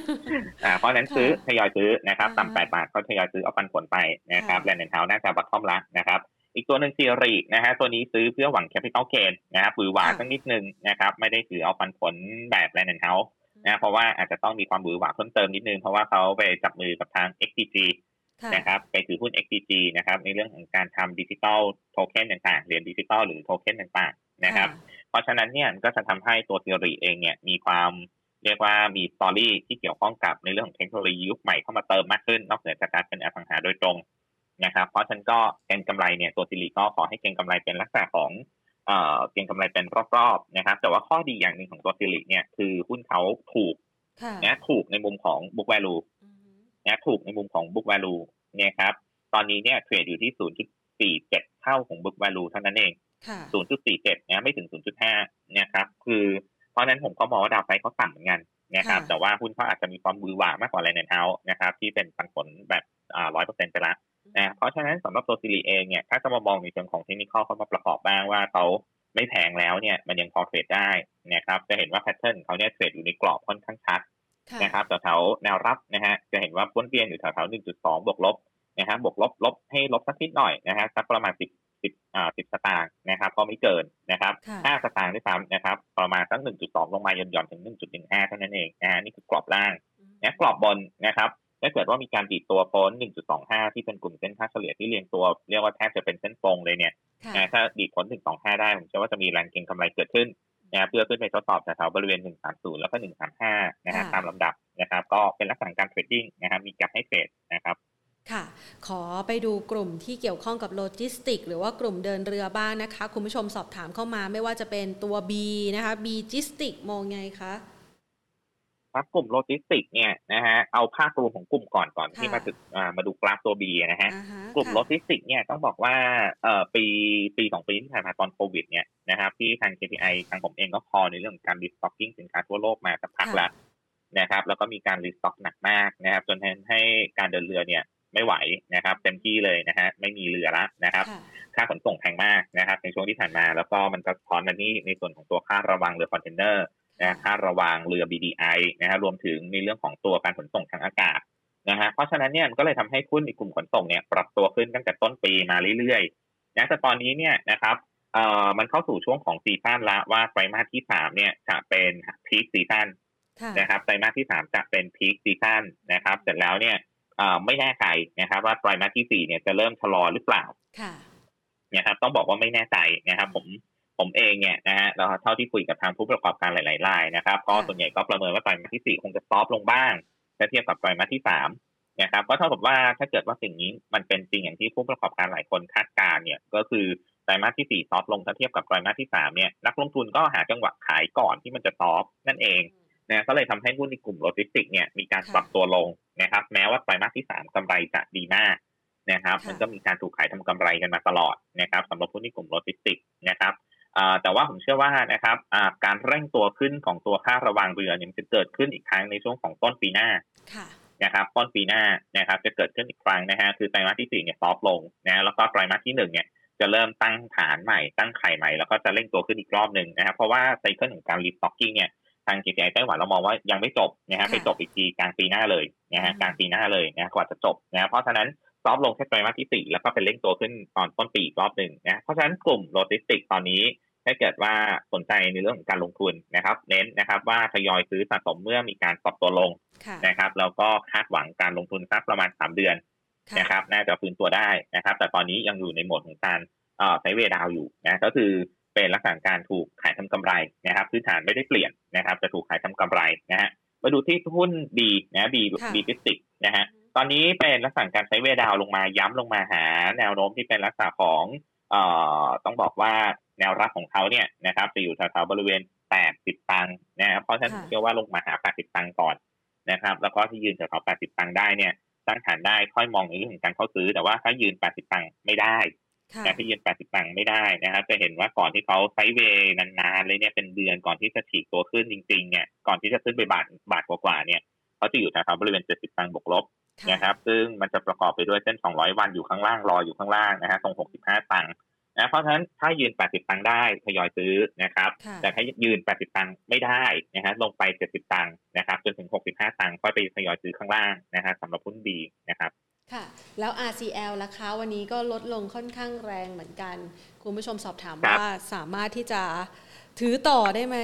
เพราะนั้นซื้อทยอยซื้อนะครับต่ำ8 บาทก็ทยอยซื้อเอาปันผลไปนะครับแลนด์แอนด์เฮาส์น่าจะบัคคอมละนะครับอีกตัวนึงซีรีนะฮะตัวนี้ซื้อเพื่อหวังแคปิตอลเกนนะครับบือหวาสักนิดนึงนะครับไม่ได้ถือเอาปันผลแบบแลนด์แอนด์เฮาส์นะเพราะว่าอาจจะต้องมีความบือหวาเพิ่มเติมนิดนึงเพราะว่าเขาไปจับมือกับทาง XTC นะครับไปถือหุ้น XTC นะครับในเรื่องของการทำดิจิตอลโทเค็นต่างๆเหรียญดิจิตอลหรือโทเค็นต่างๆนะครับเพราะฉะนั้นเนี่ยก็จะทำให้ตัวเทอรี่เองเนี่ยมีความเรียกว่ามีสตอรี่ที่เกี่ยวข้องกับในเรื่องของเทคโนโลยียุคใหม่เข้ามาเติมมากขึ้นนอกเหนือจากการเป็นอสังหาโดยตรงนะครับเพราะฉะนั้นก็เก็งกำไรเนี่ยตัวเทอรี่ก็ขอให้เก็งกำไรเป็นลักษณะของเก็งกำไรเป็นรอบๆนะครับแต่ว่าข้อดีอย่างหนึ่งของตัวเทอรี่เนี่ยคือหุ้นเขาถูกนะถูกในมุมของ book value นะถูกในมุมของ book value เนี่ยครับตอนนี้เนี่ยเทรดอยู่ที่ 0.47 เท่าของ book value เท่านั้นเอง0.47 นะไม่ถึง 0.5 นะครับคือเพราะนั้นผมก็มองว่าดาวไซด์เขาต่ำเหมือนกันนะครับแต่ว่าหุ้นเขาอาจจะมีความบือหวามากกว่าแลนด์แอนด์เฮาส์นะครับที่เป็นปันผลแบบ 100% ไปละนะเพราะฉะนั้นสำหรับตัวซีรีเองเนี่ยถ้าจะมามองในเชิงของเทคนิคอลเขามาประกอบบ้างว่าเขาไม่แพงแล้วเนี่ยมันยังพอเทรดได้นะครับจะเห็นว่าแพทเทิร์นเขาเนี่ยเทรดอยู่ในกรอบค่อนข้างชัดนะครับแถวแนวรับนะฮะจะเห็นว่าป้วนเปี้ยนอยู่แถว 1.2 บวกลบนะฮะบวกลบลบให้ลบสักนิดหน่อยนะฮะสักประมาณ10 สตางค์นะครับก็ไม่เกินนะครับ5 สตางค์ด้วยซ้ำนะครับประมาณสัก 1.2 ลงมาหย่อนๆถึง 1.15 เท่านั้นเองนะฮะนี่คือกรอบล่างนะกรอบบนนะครับถ้าเกิดว่ามีการดีดตัวพ้น 1.25 ที่เป็นกลุ่มเส้นค่าเฉลี่ยที่เรียงตัวเรียกว่าแทบจะเป็นเส้นตรงเลยเนี่ยนะถ้าดีดพ้น 1.25 ได้ผมเชื่อว่าจะมีแรงเก็งกำไรเกิดขึ้นนะเพื่อขึ้นไปทดสอบแถวบริเวณ 1.30 แล้วก็ 1.35 นะฮะตามลำดับนะครับก็เป็นลักษณะการเทรดดิ้งนะครับมีแก็ปให้เทรดนะครับค่ะขอไปดูกลุ่มที่เกี่ยวข้องกับโลจิสติกหรือว่ากลุ่มเดินเรือบ้างนะคะคุณผู้ชมสอบถามเข้ามาไม่ว่าจะเป็นตัว B นะคะ Bgistics มองไงคะครับกลุ่มโลจิสติกเนี่ยนะฮะเอาภาพรวมของกลุ่มก่อนที่มาดูกราฟตัว B นะฮะกลุ่มโลจิสติกเนี่ยต้องบอกว่าปี2ปีที่ผ่านมาตอนโควิดเนี่ยนะครับที่ทาง KGI ทางผมเองก็พอในเรื่องการ restocking สินค้าทั่วโลกมาสักพักแล้วนะครับแล้วก็มีการ restock หนักมากนะครับจนทำให้การเดินเรือเนี่ยไม่ไหวนะครับเต็มที่เลยนะฮะไม่มีเรือละนะครับค่าขนส่งแพงมากนะครับในช่วงที่ผ่านมาแล้วก็มันสะท้อนมาที่ในส่วนของตัวค่าระวางเรือคอนเทนเนอร์นะค่าระวางเรือ BDI นะฮะรวมถึงในเรื่องของตัวการขนส่งทางอากาศนะฮะเพราะฉะนั้นเนี่ยมันก็เลยทำให้หุ้นในกลุ่มขนส่งเนี่ยปรับตัวขึ้นตั้งแต่ต้นปีมาเรื่อยๆนะแต่ตอนนี้เนี่ยนะครับมันเข้าสู่ช่วงของซีซั่นละว่าไตรมาสที่3เนี่ยจะเป็นพีคซีซั่นนะครับไตรมาสที่3จะเป็นพีคซีซั่นนะครับเสร็จแล้วเนี่ยไม่แน่ใจนะครับว่าไตรมาสที่4เนี่ยจะเริ่มชะลอหรือเปล่าค่ะนะครับต้องบอกว่าไม่แน่ใจนะครับผมเองเนี่ยนะฮะเราเท่าที่คุยกับทางผู้ประกอบการหลายๆรายนะครับก็ส่วนใหญ่ก็ประเมินว่าไตรมาสที่4คงจะซอฟต์ลงบ้างถ้าเทียบกับไตรมาสที่3นะครับก็เท่ากับว่าถ้าเกิดว่าสิ่งนี้มันเป็นจริงอย่างที่ผู้ประกอบการหลายคนคาดการณ์เนี่ยก็คือไตรมาสที่4ซอฟต์ลงถ้าเทียบกับไตรมาสที่3เนี่ยนักลงทุนก็หาจังหวะขายก่อนที่มันจะซอฟต์นั่นเองนะก็เลยทำให้หุ้นในกลุ่มโลจิสติกเนี่ยมีการปรับตัวลงนะครับแม้ว่าไตรมาสที่3กำไรจะดีมากนะครับมันก็มีการถูกขายทำกำไรกันมาตลอดนะครับสำหรับหุ้นในกลุ่มโลจิสติกนะครับแต่ว่าผมเชื่อว่านะครับการเร่งตัวขึ้นของตัวค่าระวางเรือเนี่ยมันจะเกิดขึ้นอีกครั้งในช่วงของต้นปีหน้านะครับต้นปีหน้านะครับจะเกิดขึ้นอีกครั้งนะฮะคือไตรมาสที่4เนี่ยซอฟต์ลงนะแล้วก็ไตรมาสที่1เนี่ยจะเริ่มตั้งฐานใหม่ตั้งไข่ใหม่แล้วก็จะเร่งตัวขึ้นอีกรอบนึงนะครับเพราะว่าไซเคิลของการรีสต็อกกิ้งเนี่ยทาง KGI ไต้หวันเรามองว่ายังไม่จบนะฮะไปจบอีกทีกลางปีหน้าเลยนะฮะกลางปีหน้าเลยนะกว่าจะจบนะเพราะฉะนั้นซอฟลงแค่ไตรมาสที่4แล้วก็เป็นเร่งตัวขึ้นตอนต้นปีอีกรอบหนึ่งนะเพราะฉะนั้นกลุ่มโลจิสติกตอนนี้ถ้าเกิดว่าสนใจในเรื่องของการลงทุนนะครับเน้นนะครับว่าทยอยซื้อสะสมเมื่อมีการปรับตัวลงนะครับแล้วก็คาดหวังการลงทุนสักประมาณ3เดือนนะครับน่าจะฟื้นตัวได้นะครับแต่ตอนนี้ยังอยู่ในโหมดของการไซด์เวย์ดาวน์อยู่นะก็คือเป็นลักษณะการถูกขายทำกำไรนะครับพื้นฐานไม่ได้เปลี่ยนนะครับจะถูกขายทำกำไรนะฮะมาดูที่หุ้น B นะ B Logistics นะฮะตอนนี้เป็นลักษณะการไซด์เวย์ดาวน์ลงมาย้ำลงมาหาแนวโน้มที่เป็นลักษณะของต้องบอกว่าแนวรับของเขาเนี่ยนะครับจะอยู่แถวๆบริเวณ80ตังค์นะครับเพราะฉะนั้นเชื่อว่าลงมาหา80ตังค์ก่อนนะครับแล้วก็ที่ยืนแถวๆ80ตังค์ได้เนี่ย ตั้งฐานได้ค่อยมองในเรื่องของการเข้าซื้อแต่ว่าถ้ายืน80ตังค์ไม่ได้นะที่ยืน80ตังค์ไม่ได้นะครับจะเห็นว่าก่อนที่เขาไซด์เวย์นานๆเลยเนี่ยเป็นเดือนก่อนที่จะฉีกตัวขึ้นจริงๆเนี่ยก่อนที่จะขึ้นไปบาทกว่าๆเนี่ยเขาจะอยู่แถวบริเวณ70ตังค์บวกลบนะครับซึ่งมันจะประกอบไปด้วยเส้น200วันอยู่ข้างล่างรออยู่ข้างล่างนะฮะตรง65ตังค์นะเพราะฉะนั้นถ้ายืน80ตังค์ได้ทยอยซื้อนะครับแต่ถ้ายืน80ตังค์ไม่ได้นะฮะลงไป70ตังค์นะครับจนถึง65ตังค์ค่อยไปทยอยซื้อข้างล่างนะฮะสำหรับหุ้นดีนะครับค่ะแล้ว RCL ราคาวันนี้ก็ลดลงค่อนข้างแรงเหมือนกันคุณผู้ชมสอบถามว่าสามารถที่จะถือต่อได้ไหม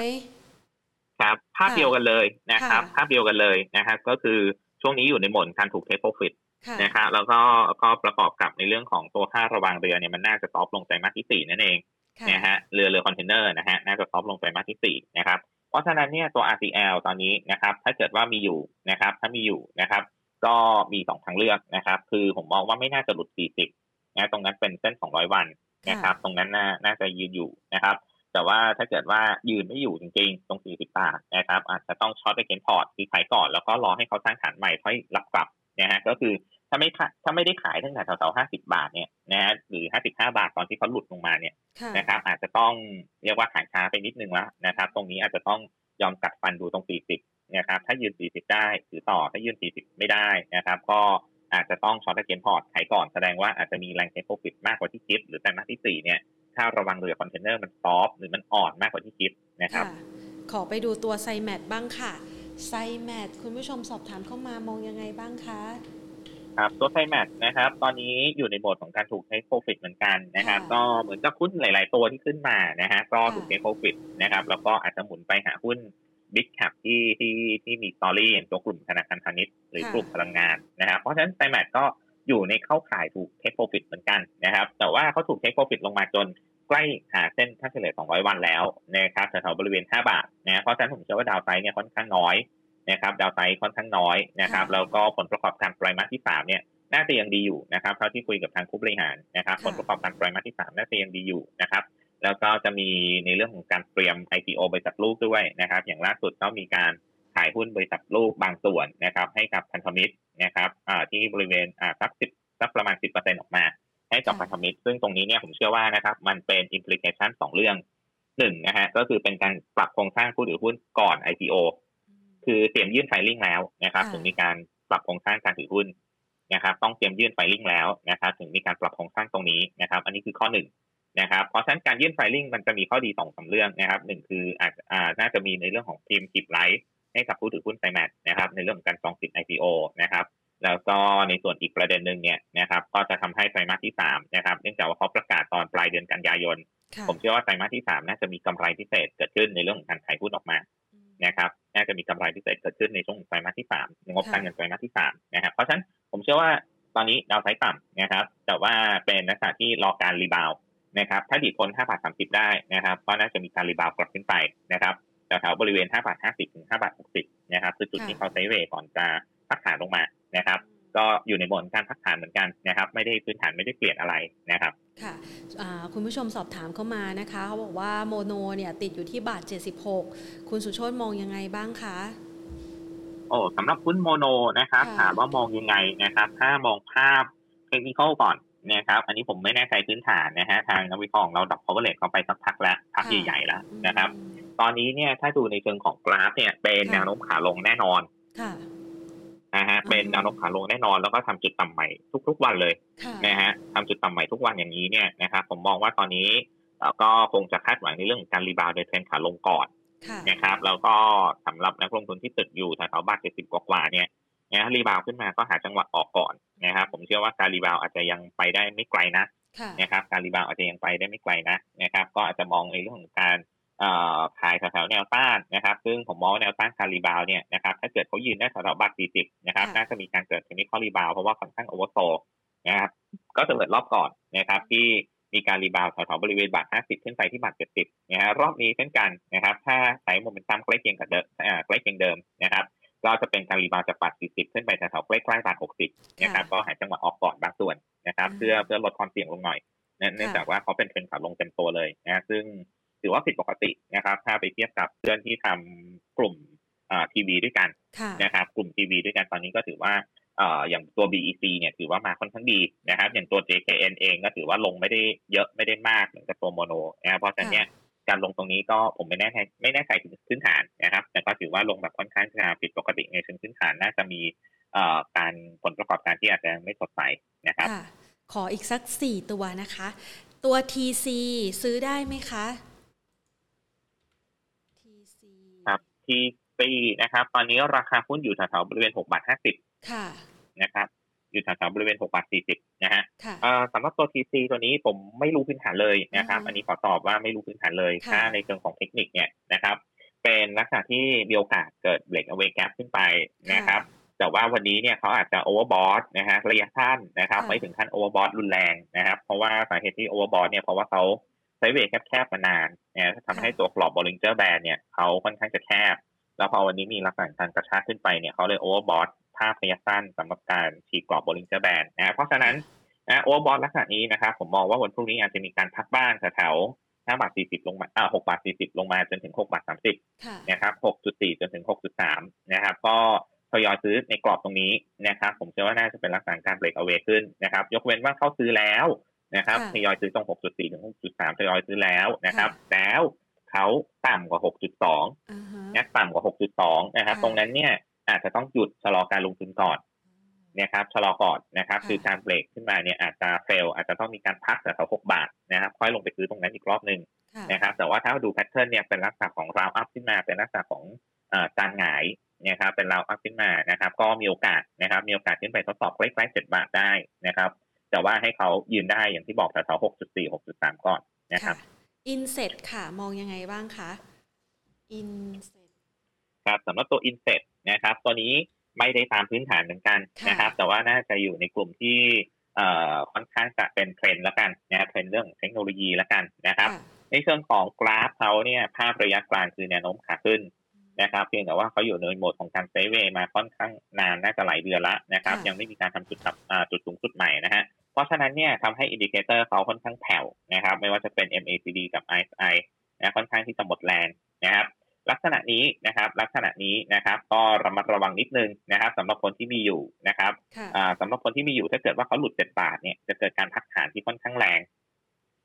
ครับภาพเดียวกันเลยนะครับภาพเดียวกันเลยนะครับก็คือช่วงนี้อยู่ในโหมดการถูกเทคโปรฟิตนะครับแล้วก็ประกอบกับในเรื่องของตัวค่าระวางเรือเนี่ยมันน่าจะซอฟต์ลงไตรมาสที่4นั่นเองนะฮะเรือคอนเทนเนอร์นะฮะน่าจะซอฟต์ลงไตรมาสที่4นะครับเพราะฉะนั้นเนี่ยตัว RCL ตอนนี้นะครับถ้าเกิดว่ามีอยู่นะครับถ้ามีอยู่นะครับก็มี2ทางเลือกนะครับคือผมมองว่าไม่น่าจะหลุด40นะตรงนั้นเป็นเส้น200วันนะครับตรงนั้นน่าจะยืนอยู่นะครับแต่ว่าถ้าเกิดว่ายืนไม่อยู่จริงๆตรง40บาทนะครับอาจจะต้องช็อตไปเก็งพอร์ตคือขายก่อนแล้วก็รอให้เขาสร้างฐานใหม่ค่อยรับกลับนะฮะก็คือถ้าไม่ได้ขายตั้งแต่แถวๆ50บาทเนี่ยนะฮะหรือ55บาทตอนที่เขาหลุดลงมาเนี่ยนะครับอาจจะต้องเรียกว่าขายช้าไปนิดนึงละนะครับตรงนี้อาจจะต้องยอมกัดฟันดูตรง40นะครับถ้ายืน40ได้ถือต่อถ้ายืน40ไม่ได้นะครับก็อาจจะต้องช็อตไปเก็งพอร์ตขายก่อนแสดงว่าอาจจะมีแรงเทคโปรฟิตมากกว่าที่คิดหรือแต่มาที่4เนี่ยถ้าระวังเรือคอนเทนเนอร์มันซอฟหรือมันอ่อนมากกว่าที่คิดนะครับขอไปดูตัวไซแมทบ้างค่ะไซแมทคุณผู้ชมสอบถามเข้ามามองยังไงบ้างคะครับตัวไซแมทนะครับตอนนี้อยู่ในโหมดของการถูกเทคโปรฟิตเหมือนกันนะครับก็เหมือนกับหุ้นหลายๆตัวที่ขึ้นมานะฮะก็ถูกเทคโปรฟิตนะครับแล้วก็อาจจะหมุนไปหาหุ้นบิ๊กแคปที่มีสตอรี่อย่างตัวกลุ่มธนาคารพาณิชย์หรือกลุ่มพลังงานนะครับเพราะฉะนั้นไซแมทก็อยู่ในเข้าขายถูกเทคโปรฟิตเหมือนกันนะครับแต่ว่าเขาถูกเทคโปรฟิตลงมาจนใกล้หาเส้นค่าเฉลี่ย200วันแล้วนะครับแถวๆบริเวณ5บาทนะเพราะฉะนั้นผมเชื่อว่าดาวไซด์เนี่ยค่อนข้างน้อยนะครับดาวไซด์ค่อนข้างน้อยนะครับแล้วก็ผลประกอบการไตรมาสที่3เนี่ยน่าจะยังดีอยู่นะครับเท่าที่คุยกับทางผู้บริหารนะครับผลประกอบการไตรมาสที่3น่าจะยังดีอยู่นะครับแล้วก็จะมีในเรื่องของการเตรียม IPO บริษัทลูกด้วยนะครับอย่างล่าสุดก็มีการขายหุ้นบริษัทลูกบางส่วนนะครับให้กับพันธมิตรนะครับที่บริเวณสัก10สักประมาณ 10% ออกมาให้กับพันธมิตรซึ่งตรงนี้เนี่ยผมเชื่อว่านะครับมันเป็น implication 2เรื่อง1นะฮะก็คือเป็นการปรับโครงสร้างผู้ถือหุ้นก่อน IPO คือเตรียมยื่น filing แล้วนะครับถึงมีการปรับโครงสร้างการถือหุ้นนะครับต้องเตรียมยื่น filing แล้วนะครับถึงมีการปรับโครงสร้างตรงนี้นะครับอันนี้คือข้อ1นะครับเพราะฉะนั้นการยื่น filing มันจะมีข้อดี 2-3 เรื่องนะครับ1คือน่าจะมีในเรื่องของทีมคีปไลท์ให้กับผู้ถือหุ้นไซแมทนะครับในเรื่องของการจองสิทธิ์ IPO นะครับแล้วก็ในส่วนอีกประเด็นนึงเนี่ยนะครับก็จะทำให้ไตรมาสที่3นะครับเนื่องจากว่าเขาประกาศตอนปลายเดือนกันยายนผมเชื่อว่าไตรมาสที่3น่าจะมีกำไรพิเศษเกิดขึ้นในเรื่องของการขายหุ้นออกมานะครับน่าจะมีกำไรพิเศษเกิดขึ้นในช่วงไตรมาสที่3ในงบการเงินไตรมาสที่3นะครับเพราะฉะนั้นผมเชื่อว่าตอนนี้ดาวไซด์ต่ำนะครับแต่ว่าเป็นลักษณะที่รอการรีบาวด์นะครับถ้าดีดพ้น 5.30 ได้นะครับก็น่าจะมีการรีบาวด์กลับขึ้นไปนะครับแถวๆบริเวณ 5.50 ถึง 5.60 นะครับคือจุดที่เขาไซด์เวย์ก่อนจะพักฐานลงมานะครับก็อยู่ในบนการพักฐานเหมือนกันนะครับไม่ได้พื้นฐานไม่ได้เปลี่ยนอะไรนะครับค่ะคุณผู้ชมสอบถามเข้ามานะคะเขาบอกว่าโมโนเนี่ยติดอยู่ที่บาท76คุณสุโชติมองยังไงบ้างคะโอ้สำหรับหุ้นโมโนนะครับถามว่ามองยังไงนะครับถ้ามองภาพเทคนิคก่อนนะครับอันนี้ผมไม่แน่ใจพื้นฐานนะฮะทางนักวิเคราะห์เราดับ coverage เข้าไปสักพักแล้วพักใหญ่ๆแล้วนะครับตอนนี้เนี่ยถ้าดูในเชิงของกราฟเนี่ยเป็นแนวโน้มขาลงแน่นอนค่ะนะฮะเป็นแนวโน้มขาลงแน่นอนแล้วก็ทำจุดต่ำใหม่ทุกๆวันเลยนะฮะทำจุดต่ำใหม่ทุกวันอย่างนี้เนี่ยนะครับผมมองว่าตอนนี้ก็คงจะคาดหวังในเรื่องการรีบาวด์โดยเทรนขาลงก่อนนะครับแล้วก็สำหรับนักลงทุนที่ติดอยู่แถวๆบาท70กว่าๆเนี่ยนะรีบาวด์ขึ้นมาก็หาจังหวะออกก่อนนะครับผมเชื่อว่าการรีบาวด์อาจจะยังไปได้ไม่ไกลนะนะครับการรีบาวด์อาจจะยังไปได้ไม่ไกลนะนะครับก็อาจจะมองในเรื่องของการขายแถวๆแนวต้านนะครับซึ่งผมมองว่าแนวต้านการรีบาวเนี่ยนะครับถ้าเกิดเขายืนได้แถวๆบาท40นะครับน่าจะมีการเกิดเทคนิคอลรีบาวเพราะว่าค่อนข้างโอเวอร์โซลนะครับก็จะเกิดรอบก่อนนะครับที่มีการรีบาวแถวๆบริเวณบาท50ขึ้นไปที่บาท70นะฮะรอบนี้เช่นกันนะครับถ้าไซด์โมเมนตัมใกล้เคียงกับเดิมนะครับก็จะเป็นการรีบาวจากบาท40ขึ้นไปแถวๆใกล้ๆบาท60นะครับก็หาจังหวะออกก่อนบางส่วนนะครับเพื่อลดความเสี่ยงลงหน่อยเนื่องจากว่าเขาเป็นเทรนขาลงเต็มตัวเลยนะซึ่งถือว่าผิดปกตินะครับถ้าไปเทียบกับเพื่อนที่ทำกลุ่มทีวีด้วยกันนะครับกลุ่มทีวีด้วยกันตอนนี้ก็ถือว่า อย่างตัว BEC เนี่ยถือว่ามาค่อนข้างดีนะครับอย่างตัว JKN เองก็ถือว่าลงไม่ได้เยอะไม่ได้มากเหมือนกับตัวโมโนนะเพราะฉะนั้นเนี่ยการลงตรงนี้ก็ผมไม่แน่ใจถึงพื้นฐานนะครับแต่ก็ถือว่าลงแบบค่อนข้างจะผิดปกติในเชิงพื้นฐานน่าจะมีการผลประกอบการที่อาจจะไม่สดใสนะครับขออีกสัก4ตัวนะคะตัว TC ซื้อได้ไหมคะ TC ครับ TC นะครับตอนนี้ราคาหุ้นอยู่แถวๆบริเวณ 6.50 ค่ะนะครับอยู่แถวๆบริเวณ 6.40 นะฮะสำหรับตัว TC ตัวนี้ผมไม่รู้พื้นฐานเลยนะครับอันนี้ขอตอบว่าไม่รู้พื้นฐานเลยถ้าในเชิงของเทคนิคเนี่ยนะครับเป็นลักษณะที่มีโอกาสเกิด breakaway gap ขึ้นไปนะครับแต่ว่าวันนี้เนี่ยเขาอาจจะ overbought นะฮะระยะสั้นนะครับไม่ถึงขั้น overbought รุนแรงนะครับเพราะว่าสาเหตุที่ overbought เนี่ยเพราะว่าเขาไซด์เวย์แคบๆมานานนะทำให้ตัวกรอบ Bollinger Band เนี่ยเขาค่อนข้างจะแคบแล้วพอวันนี้มีลักษณะการกระชากขึ้นไปเนี่ยเขาเลย overbought ภาพระยะสั้นสำหรับการฉีกกรอบ Bollinger Band นะเพราะฉะนั้นoverbought ลักษณะนี้นะครับผมมองว่าวันพรุ่งนี้อาจจะมีการพักบ้างแถว5.40 ลงมา6.40 ลงมาจนถึง 6.30 นะครับ 6.4 จนถึง 6.3 นะครับก็ทยอยซื้อในกรอบตรงนี้นะครับผมเชื่อว่าน่าจะเป็นลักษณะการเบรกเอาเวย์ขึ้นนะครับยกเว้นว่าเข้าซื้อแล้วนะครับทยอยซื้อตรง 6.4 ถึง 6.3 ทยอยซื้อแล้วนะครับแล้วเขาต่ำกว่า 6.2 นะต่ำกว่า 6.2 นะครับตรงนั้นเนี่ยอาจจะต้องหยุดชะลอการลงทุนก่อนนะครับชะลอก่อนนะครับคือการเบรกขึ้นมาเนี่ยอาจจะเฟลอาจจะต้องมีการพักแต่แถว 6 บาทนะครับค่อยลงไปซื้อตรงนั้นอีกรอบนึงนะครับแต่ว่าถ้าดูแพทเทิร์นเนี่ยเป็นลักษณะของราวอัพขึ้นมาเป็นลักษณะของจานหงายนะครับเป็นราวอัพขึ้นมานะครับก็มีโอกาสนะครับมีโอกาสขึ้นไปทดสอบใกล้ๆ7 บาทได้นะครับแต่ว่าให้เขายืนได้อย่างที่บอกแถว 6.4 6.3 ก่อนนะครับอินเซ็ตค่ะมองยังไงบ้างคะอินเซ็ตครับสำหรับตัวอินเซ็ตนะครับตัวนี้ไม่ได้ตามพื้นฐานเหมือนกันนะครับแต่ว่าน่าจะอยู่ในกลุ่มที่ค่อนข้างจะเป็นเทรนด์ละกันนะเทรนด์เรื่องเทคโนโลยีละกันนะครับในเชิงของกราฟเขาเนี่ยภาพระยะกลางคือแนวโน้มขาขึ้นนะครับเพียงแต่ว่าเขาอยู่ในโหมดของการไซด์เวย์มาค่อนข้างนานน่าจะหลายเดือนละนะครับยังไม่มีการทำจุดสูงสุดใหม่นะฮะเพราะฉะนั้นเนี่ยทำให้อินดิเคเตอร์เขาค่อนข้างแผ่วนะครับไม่ว่าจะเป็น MACD กับ RSI นะค่อนข้างที่จะหมดแรงนะครับลักษณะนี้นะครับก็ระมัดระวังนิดนึงนะครับสำหรับคนที่มีอยู่นะครับสำหรับคนที่มีอยู่ถ้าเกิดว่าเขาหลุด7บาทเนี่ยจะเกิดการพักฐานที่ค่อนข้างแรง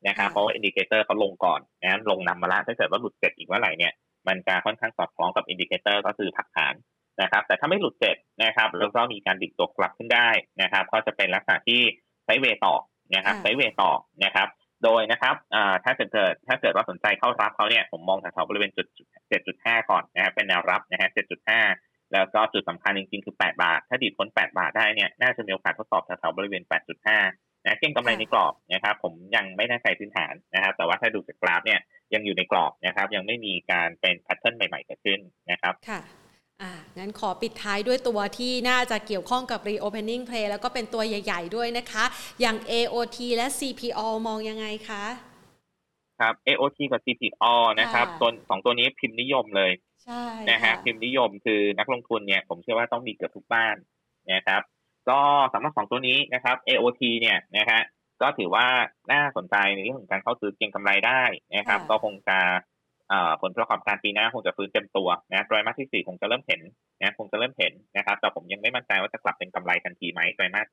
นะครับเพราะว่าอินดิเคเตอร์เขาลงก่อนนะลงนำมาละถ้าเกิดว่าหลุด7อีกเมื่อไหร่เนี่ยมันจะค่อนข้างสอดคล้องกับอินดิเคเตอร์ก็คือพักฐานนะครับแต่ถ้าไม่หลุด7นะครับแล้วก็มีการดิ่งตัวกลับขึ้นได้นะครับก็จะเป็นลักษณะที่ไซด์เวย์ต่อนะครับไซด์เวย์ต่อนะครับโดยนะครับถ้าเกิดว่าสนใจเข้ารับเขาเนี่ยผมมองแถวๆบริเวณจุด 7.5 ก่อนนะครับเป็นแนวรับนะฮะ 7.5 แล้วก็จุดสำคัญจริงๆคือ8บาทถ้าดิ่งพ้น8บาทได้เนี่ยน่าจะมีโอกาสทดสอบแถวๆบริเวณ 8.5 นะเก็งกำไรในกรอบนะครับผมยังไม่แน่ใจพื้นฐานนะครับแต่ว่าถ้าดูจากกราฟเนี่ยยังอยู่ในกรอบนะครับยังไม่มีการเป็นแพทเทิร์นใหม่ๆเกิดขึ้นนะครับค่ะงั้นขอปิดท้ายด้วยตัวที่น่าจะเกี่ยวข้องกับ reopening play แล้วก็เป็นตัวใหญ่ๆด้วยนะคะอย่าง AOT และ CPO มองยังไงคะครับ AOT กับ CPO นะครับตัว2ตัวนี้พิมพ์นิยมเลยใช่นะฮะพิมพ์นิยมคือนักลงทุนเนี่ยผมเชื่อว่าต้องมีเกือบทุกบ้านนะครับก็สำหรับ2ตัวนี้นะครับ AOT เนี่ยนะฮะก็ถือว่าน่าสนใจในเรื่องของการเข้าซื้อเก็งกำไรได้นะครับก็คงจะผลประกอบการปีหน้าคงจะฟื้นเต็มตัวนะไตรมาสที่4คงจะเริ่มเห็นนะคงจะเริ่มเห็นนะครับแต่ผมยังไม่มั่นใจว่าจะกลับเป็นกำไรทันทีไหมไตรมาส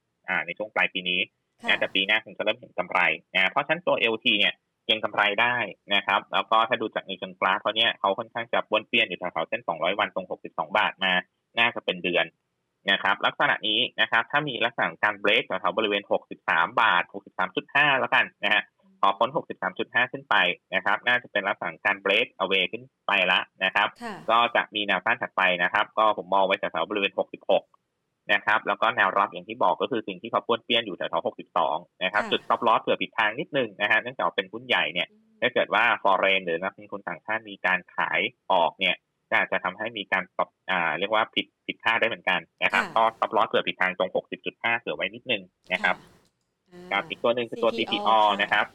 ในช่วงปลายปีนี้นะแต่ปีหน้าคงจะเริ่มเห็นกำไรนะเพราะฉะนั้นตัว LT เนี่ยเก็งกำไรได้นะครับแล้วก็ถ้าดูจากในเชิงกราฟเขาเนี่ยเขาค่อนข้างจะวนเปลี่ยนอยู่แถวๆเส้น200วันตรง62บาทมาน่าจะเป็นเดือนนะครับลักษณะนี้นะครับถ้ามีลักษณะการเบรกแถวๆบริเวณ63บาท 63.5 แล้วกันนะฮะพอพ้น 63.5 ขึ้นไปนะครับน่าจะเป็นลักษณะการเบรกเอาเวย์ขึ้นไปละนะครับก็จะมีแนวต้านถัดไปนะครับก็ผมมองไว้แถวๆบริเวณ66นะครับแล้วก็แนวรับอย่างที่บอกก็คือสิ่งที่เขาป้วนเปี้ยนอยู่แถวๆ62นะครับจุดstop loss เผื่อผิดทางนิดนึงนะฮะเนื่องจากเป็นหุ้นใหญ่เนี่ยถ้าเกิดว่า foreign หรือนักลงทุนต่างชาติมีการขายออกเนี่ยก็อาจจะทำให้มีการปรับเรียกว่าผิดค่าได้เหมือนกันนะครับก็ซับล้อเกือบผิดทางตรง 60.5 เกือบไว้นิดนึงนะครับกับอีกตัวหนึ่งคือตัว CPO นะครับ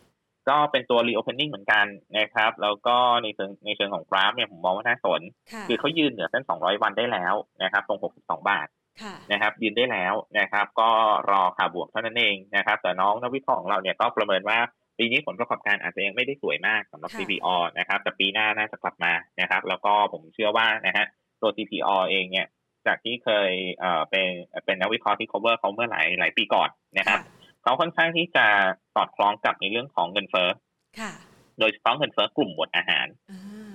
ก็เป็นตัว reopening เหมือนกันนะครับแล้วก็ในเชิงของกราฟเนี่ยผมมองว่าน่าสนคือเขายืนเหนือเส้น200วันได้แล้วนะครับตรง62บาทนะครับยืนได้แล้วนะครับก็รอขาบวกเท่านั้นเองนะครับแต่น้องนักวิเคราะห์ของเราเนี่ยก็ประเมินว่าปีนี้ผลประกอบการอาจจะยังไม่ได้สวยมากสำหรับ CPO นะครับแต่ปีหน้าน่าจะกลับมานะครับแล้วก็ผมเชื่อว่านะฮะตัว CPO เองเนี่ย จากที่เคยเป็นนักวิเคราะห์ที่ cover เขาเมื่อหลายปีก่อนนะครับเขาค่อนข้างที่จะสอดคล้องกับในเรื่องของเงินเฟ้อโดยเฉพาะเงินเฟ้อกลุ่มหมวดอาหาร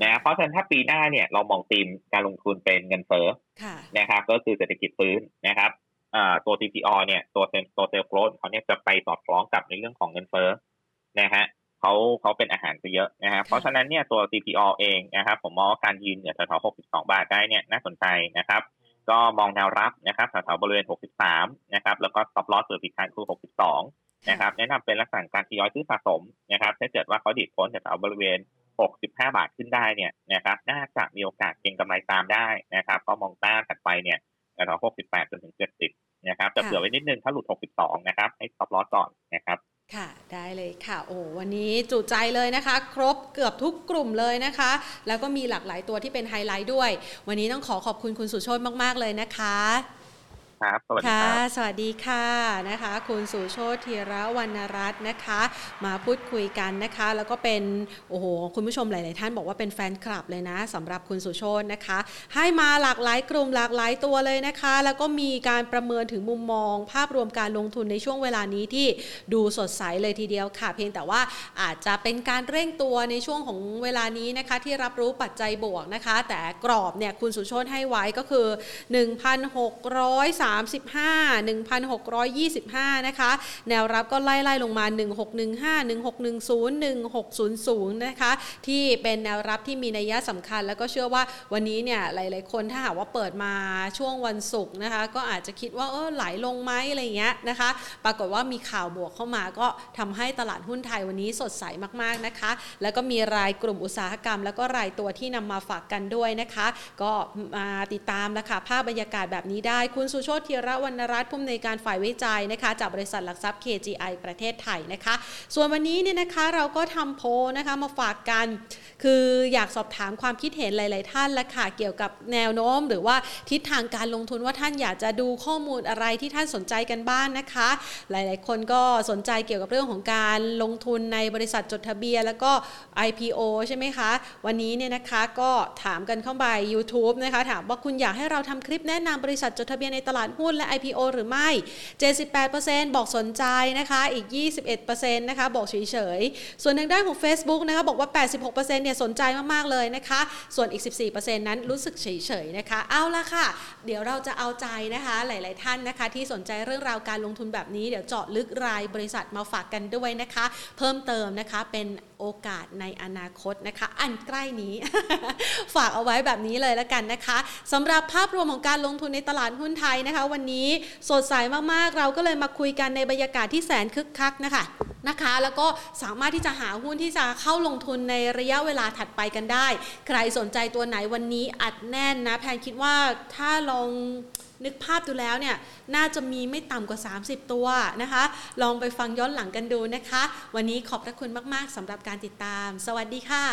นะเพราะฉะนั้นถ้าปีหน้าเนี่ยเรามองธีมการลงทุนเป็นเงินเฟ้อนะครับก็คือเศรษฐกิจฟื้นนะครับตัว CPO เนี่ยตัวเซลล์โกรธเขาเนี่ยจะไปสอดคล้องกับในเรื่องของเงินเฟ้อนะฮะเขาเป็นอาหารซะเยอะนะฮะเพราะฉะนั้นเนี่ยตัว CPO เองนะครับผมมองว่าการยืนเนี่ยแถวๆ62 บาทได้เนี่ยน่าสนใจนะครับก็มองแนวรับนะครับแถวๆบริเวณ63นะครับแล้วก็ stop loss ส่วนผิดทางคือ62นะครับแนะนำเป็นลักษณะการทยอยซื้อสะสมนะครับถ้าเกิดว่าเขาดิดพ้นจากแถวบริเวณ65 บาทขึ้นได้เนี่ยนะครับน่าจะมีโอกาสเก็งกำไรตามได้นะครับก็มองต้านถัดไปเนี่ยแถว68จนถึง70นะครับแต่เผื่อไว้นิดนึงถ้าหลุด62นะครับให้ stop loss ก่อนนะครับค่ะได้เลยค่ะโอ้วันนี้จุใจเลยนะคะครบเกือบทุกกลุ่มเลยนะคะแล้วก็มีหลากหลายตัวที่เป็นไฮไลท์ด้วยวันนี้ต้องขอบคุณคุณสุโชติมากๆเลยนะคะครับสวัสดีค่ะสวัสดีค่ะนะคะคุณสุโชติธีระวรรณรัตน์นะคะมาพูดคุยกันนะคะแล้วก็เป็นโอ้โหคุณผู้ชมหลายๆท่านบอกว่าเป็นแฟนคลับเลยนะสำหรับคุณสุโชตินะคะให้มาหลากหลายกลุ่มหลากหลายตัวเลยนะคะแล้วก็มีการประเมินถึงมุมมองภาพรวมการลงทุนในช่วงเวลานี้ที่ดูสดใสเลยทีเดียวค่ะเพียงแต่ว่าอาจจะเป็นการเร่งตัวในช่วงของเวลานี้นะคะที่รับรู้ปัจจัยบวกนะคะแต่กรอบเนี่ยคุณสุโชติให้ไว้ก็คือ 1,635 1,625 นะคะแนวรับก็ไล่ลงมา1615 1610 1600นะคะที่เป็นแนวรับที่มีนัยสำคัญแล้วก็เชื่อว่าวันนี้เนี่ยหลายๆคนถ้าหากว่าเปิดมาช่วงวันศุกร์นะคะก็อาจจะคิดว่าไหลลงไหมอะไรเงี้ยนะคะปรากฏว่ามีข่าวบวกเข้ามาก็ทำให้ตลาดหุ้นไทยวันนี้สดใสมากๆนะคะแล้วก็มีรายกลุ่มอุตสาหกรรมแล้วก็รายตัวที่นำมาฝากกันด้วยนะคะก็มาติดตามนะคะภาพบรรยากาศแบบนี้ได้คุณสุโชติธีระวรรณรัตน์ผู้อำนวยการฝ่ายวิจัยนะคะจากบริษัทหลักทรัพย์ KGI ประเทศไทยนะคะส่วนวันนี้เนี่ยนะคะเราก็ทำโพลนะคะมาฝากกันคืออยากสอบถามความคิดเห็นหลายๆท่านละค่ะเกี่ยวกับแนวโน้มหรือว่าทิศทางการลงทุนว่าท่านอยากจะดูข้อมูลอะไรที่ท่านสนใจกันบ้าง นะคะหลายๆคนก็สนใจเกี่ยวกับเรื่องของการลงทุนในบริษัทจดทะเบียนแล้วก็ IPO ใช่ไหมคะวันนี้เนี่ยนะคะก็ถามกันเข้าไป YouTube นะคะถามว่าคุณอยากให้เราทำคลิปแนะนำบริษัทจดทะเบียนในตลาดหุ้นและ IPO หรือไม่ 78% บอกสนใจนะคะอีก 21% นะคะบอกเฉยๆส่วนทางด้านของ Facebook นะคะบอกว่า 86% เนี่ยสนใจมากๆเลยนะคะส่วนอีก 14% นั้นรู้สึกเฉยๆนะคะเอาล่ะค่ะเดี๋ยวเราจะเอาใจนะคะหลายๆท่านนะคะที่สนใจเรื่องราวการลงทุนแบบนี้เดี๋ยวเจาะลึกรายบริษัทมาฝากกันด้วยนะคะเพิ่มเติมนะคะเป็นโอกาสในอนาคตนะคะอันใกล้นี้ ฝากเอาไว้แบบนี้เลยละกันนะคะสำหรับภาพรวมของการลงทุนในตลาดหุ้นไทยนะคะวันนี้สดใสมากๆเราก็เลยมาคุยกันในบรรยากาศที่แสนคึกคักนะคะแล้วก็สามารถที่จะหาหุ้นที่จะเข้าลงทุนในระยะเวลาถัดไปกันได้ใครสนใจตัวไหนวันนี้อัดแน่นนะแพนคิดว่าถ้าลองนึกภาพดูแล้วเนี่ยน่าจะมีไม่ต่ำกว่า30ตัวนะคะลองไปฟังย้อนหลังกันดูนะคะวันนี้ขอบพระคุณมากๆสำหรับการติดตามสวัสดีค่ะ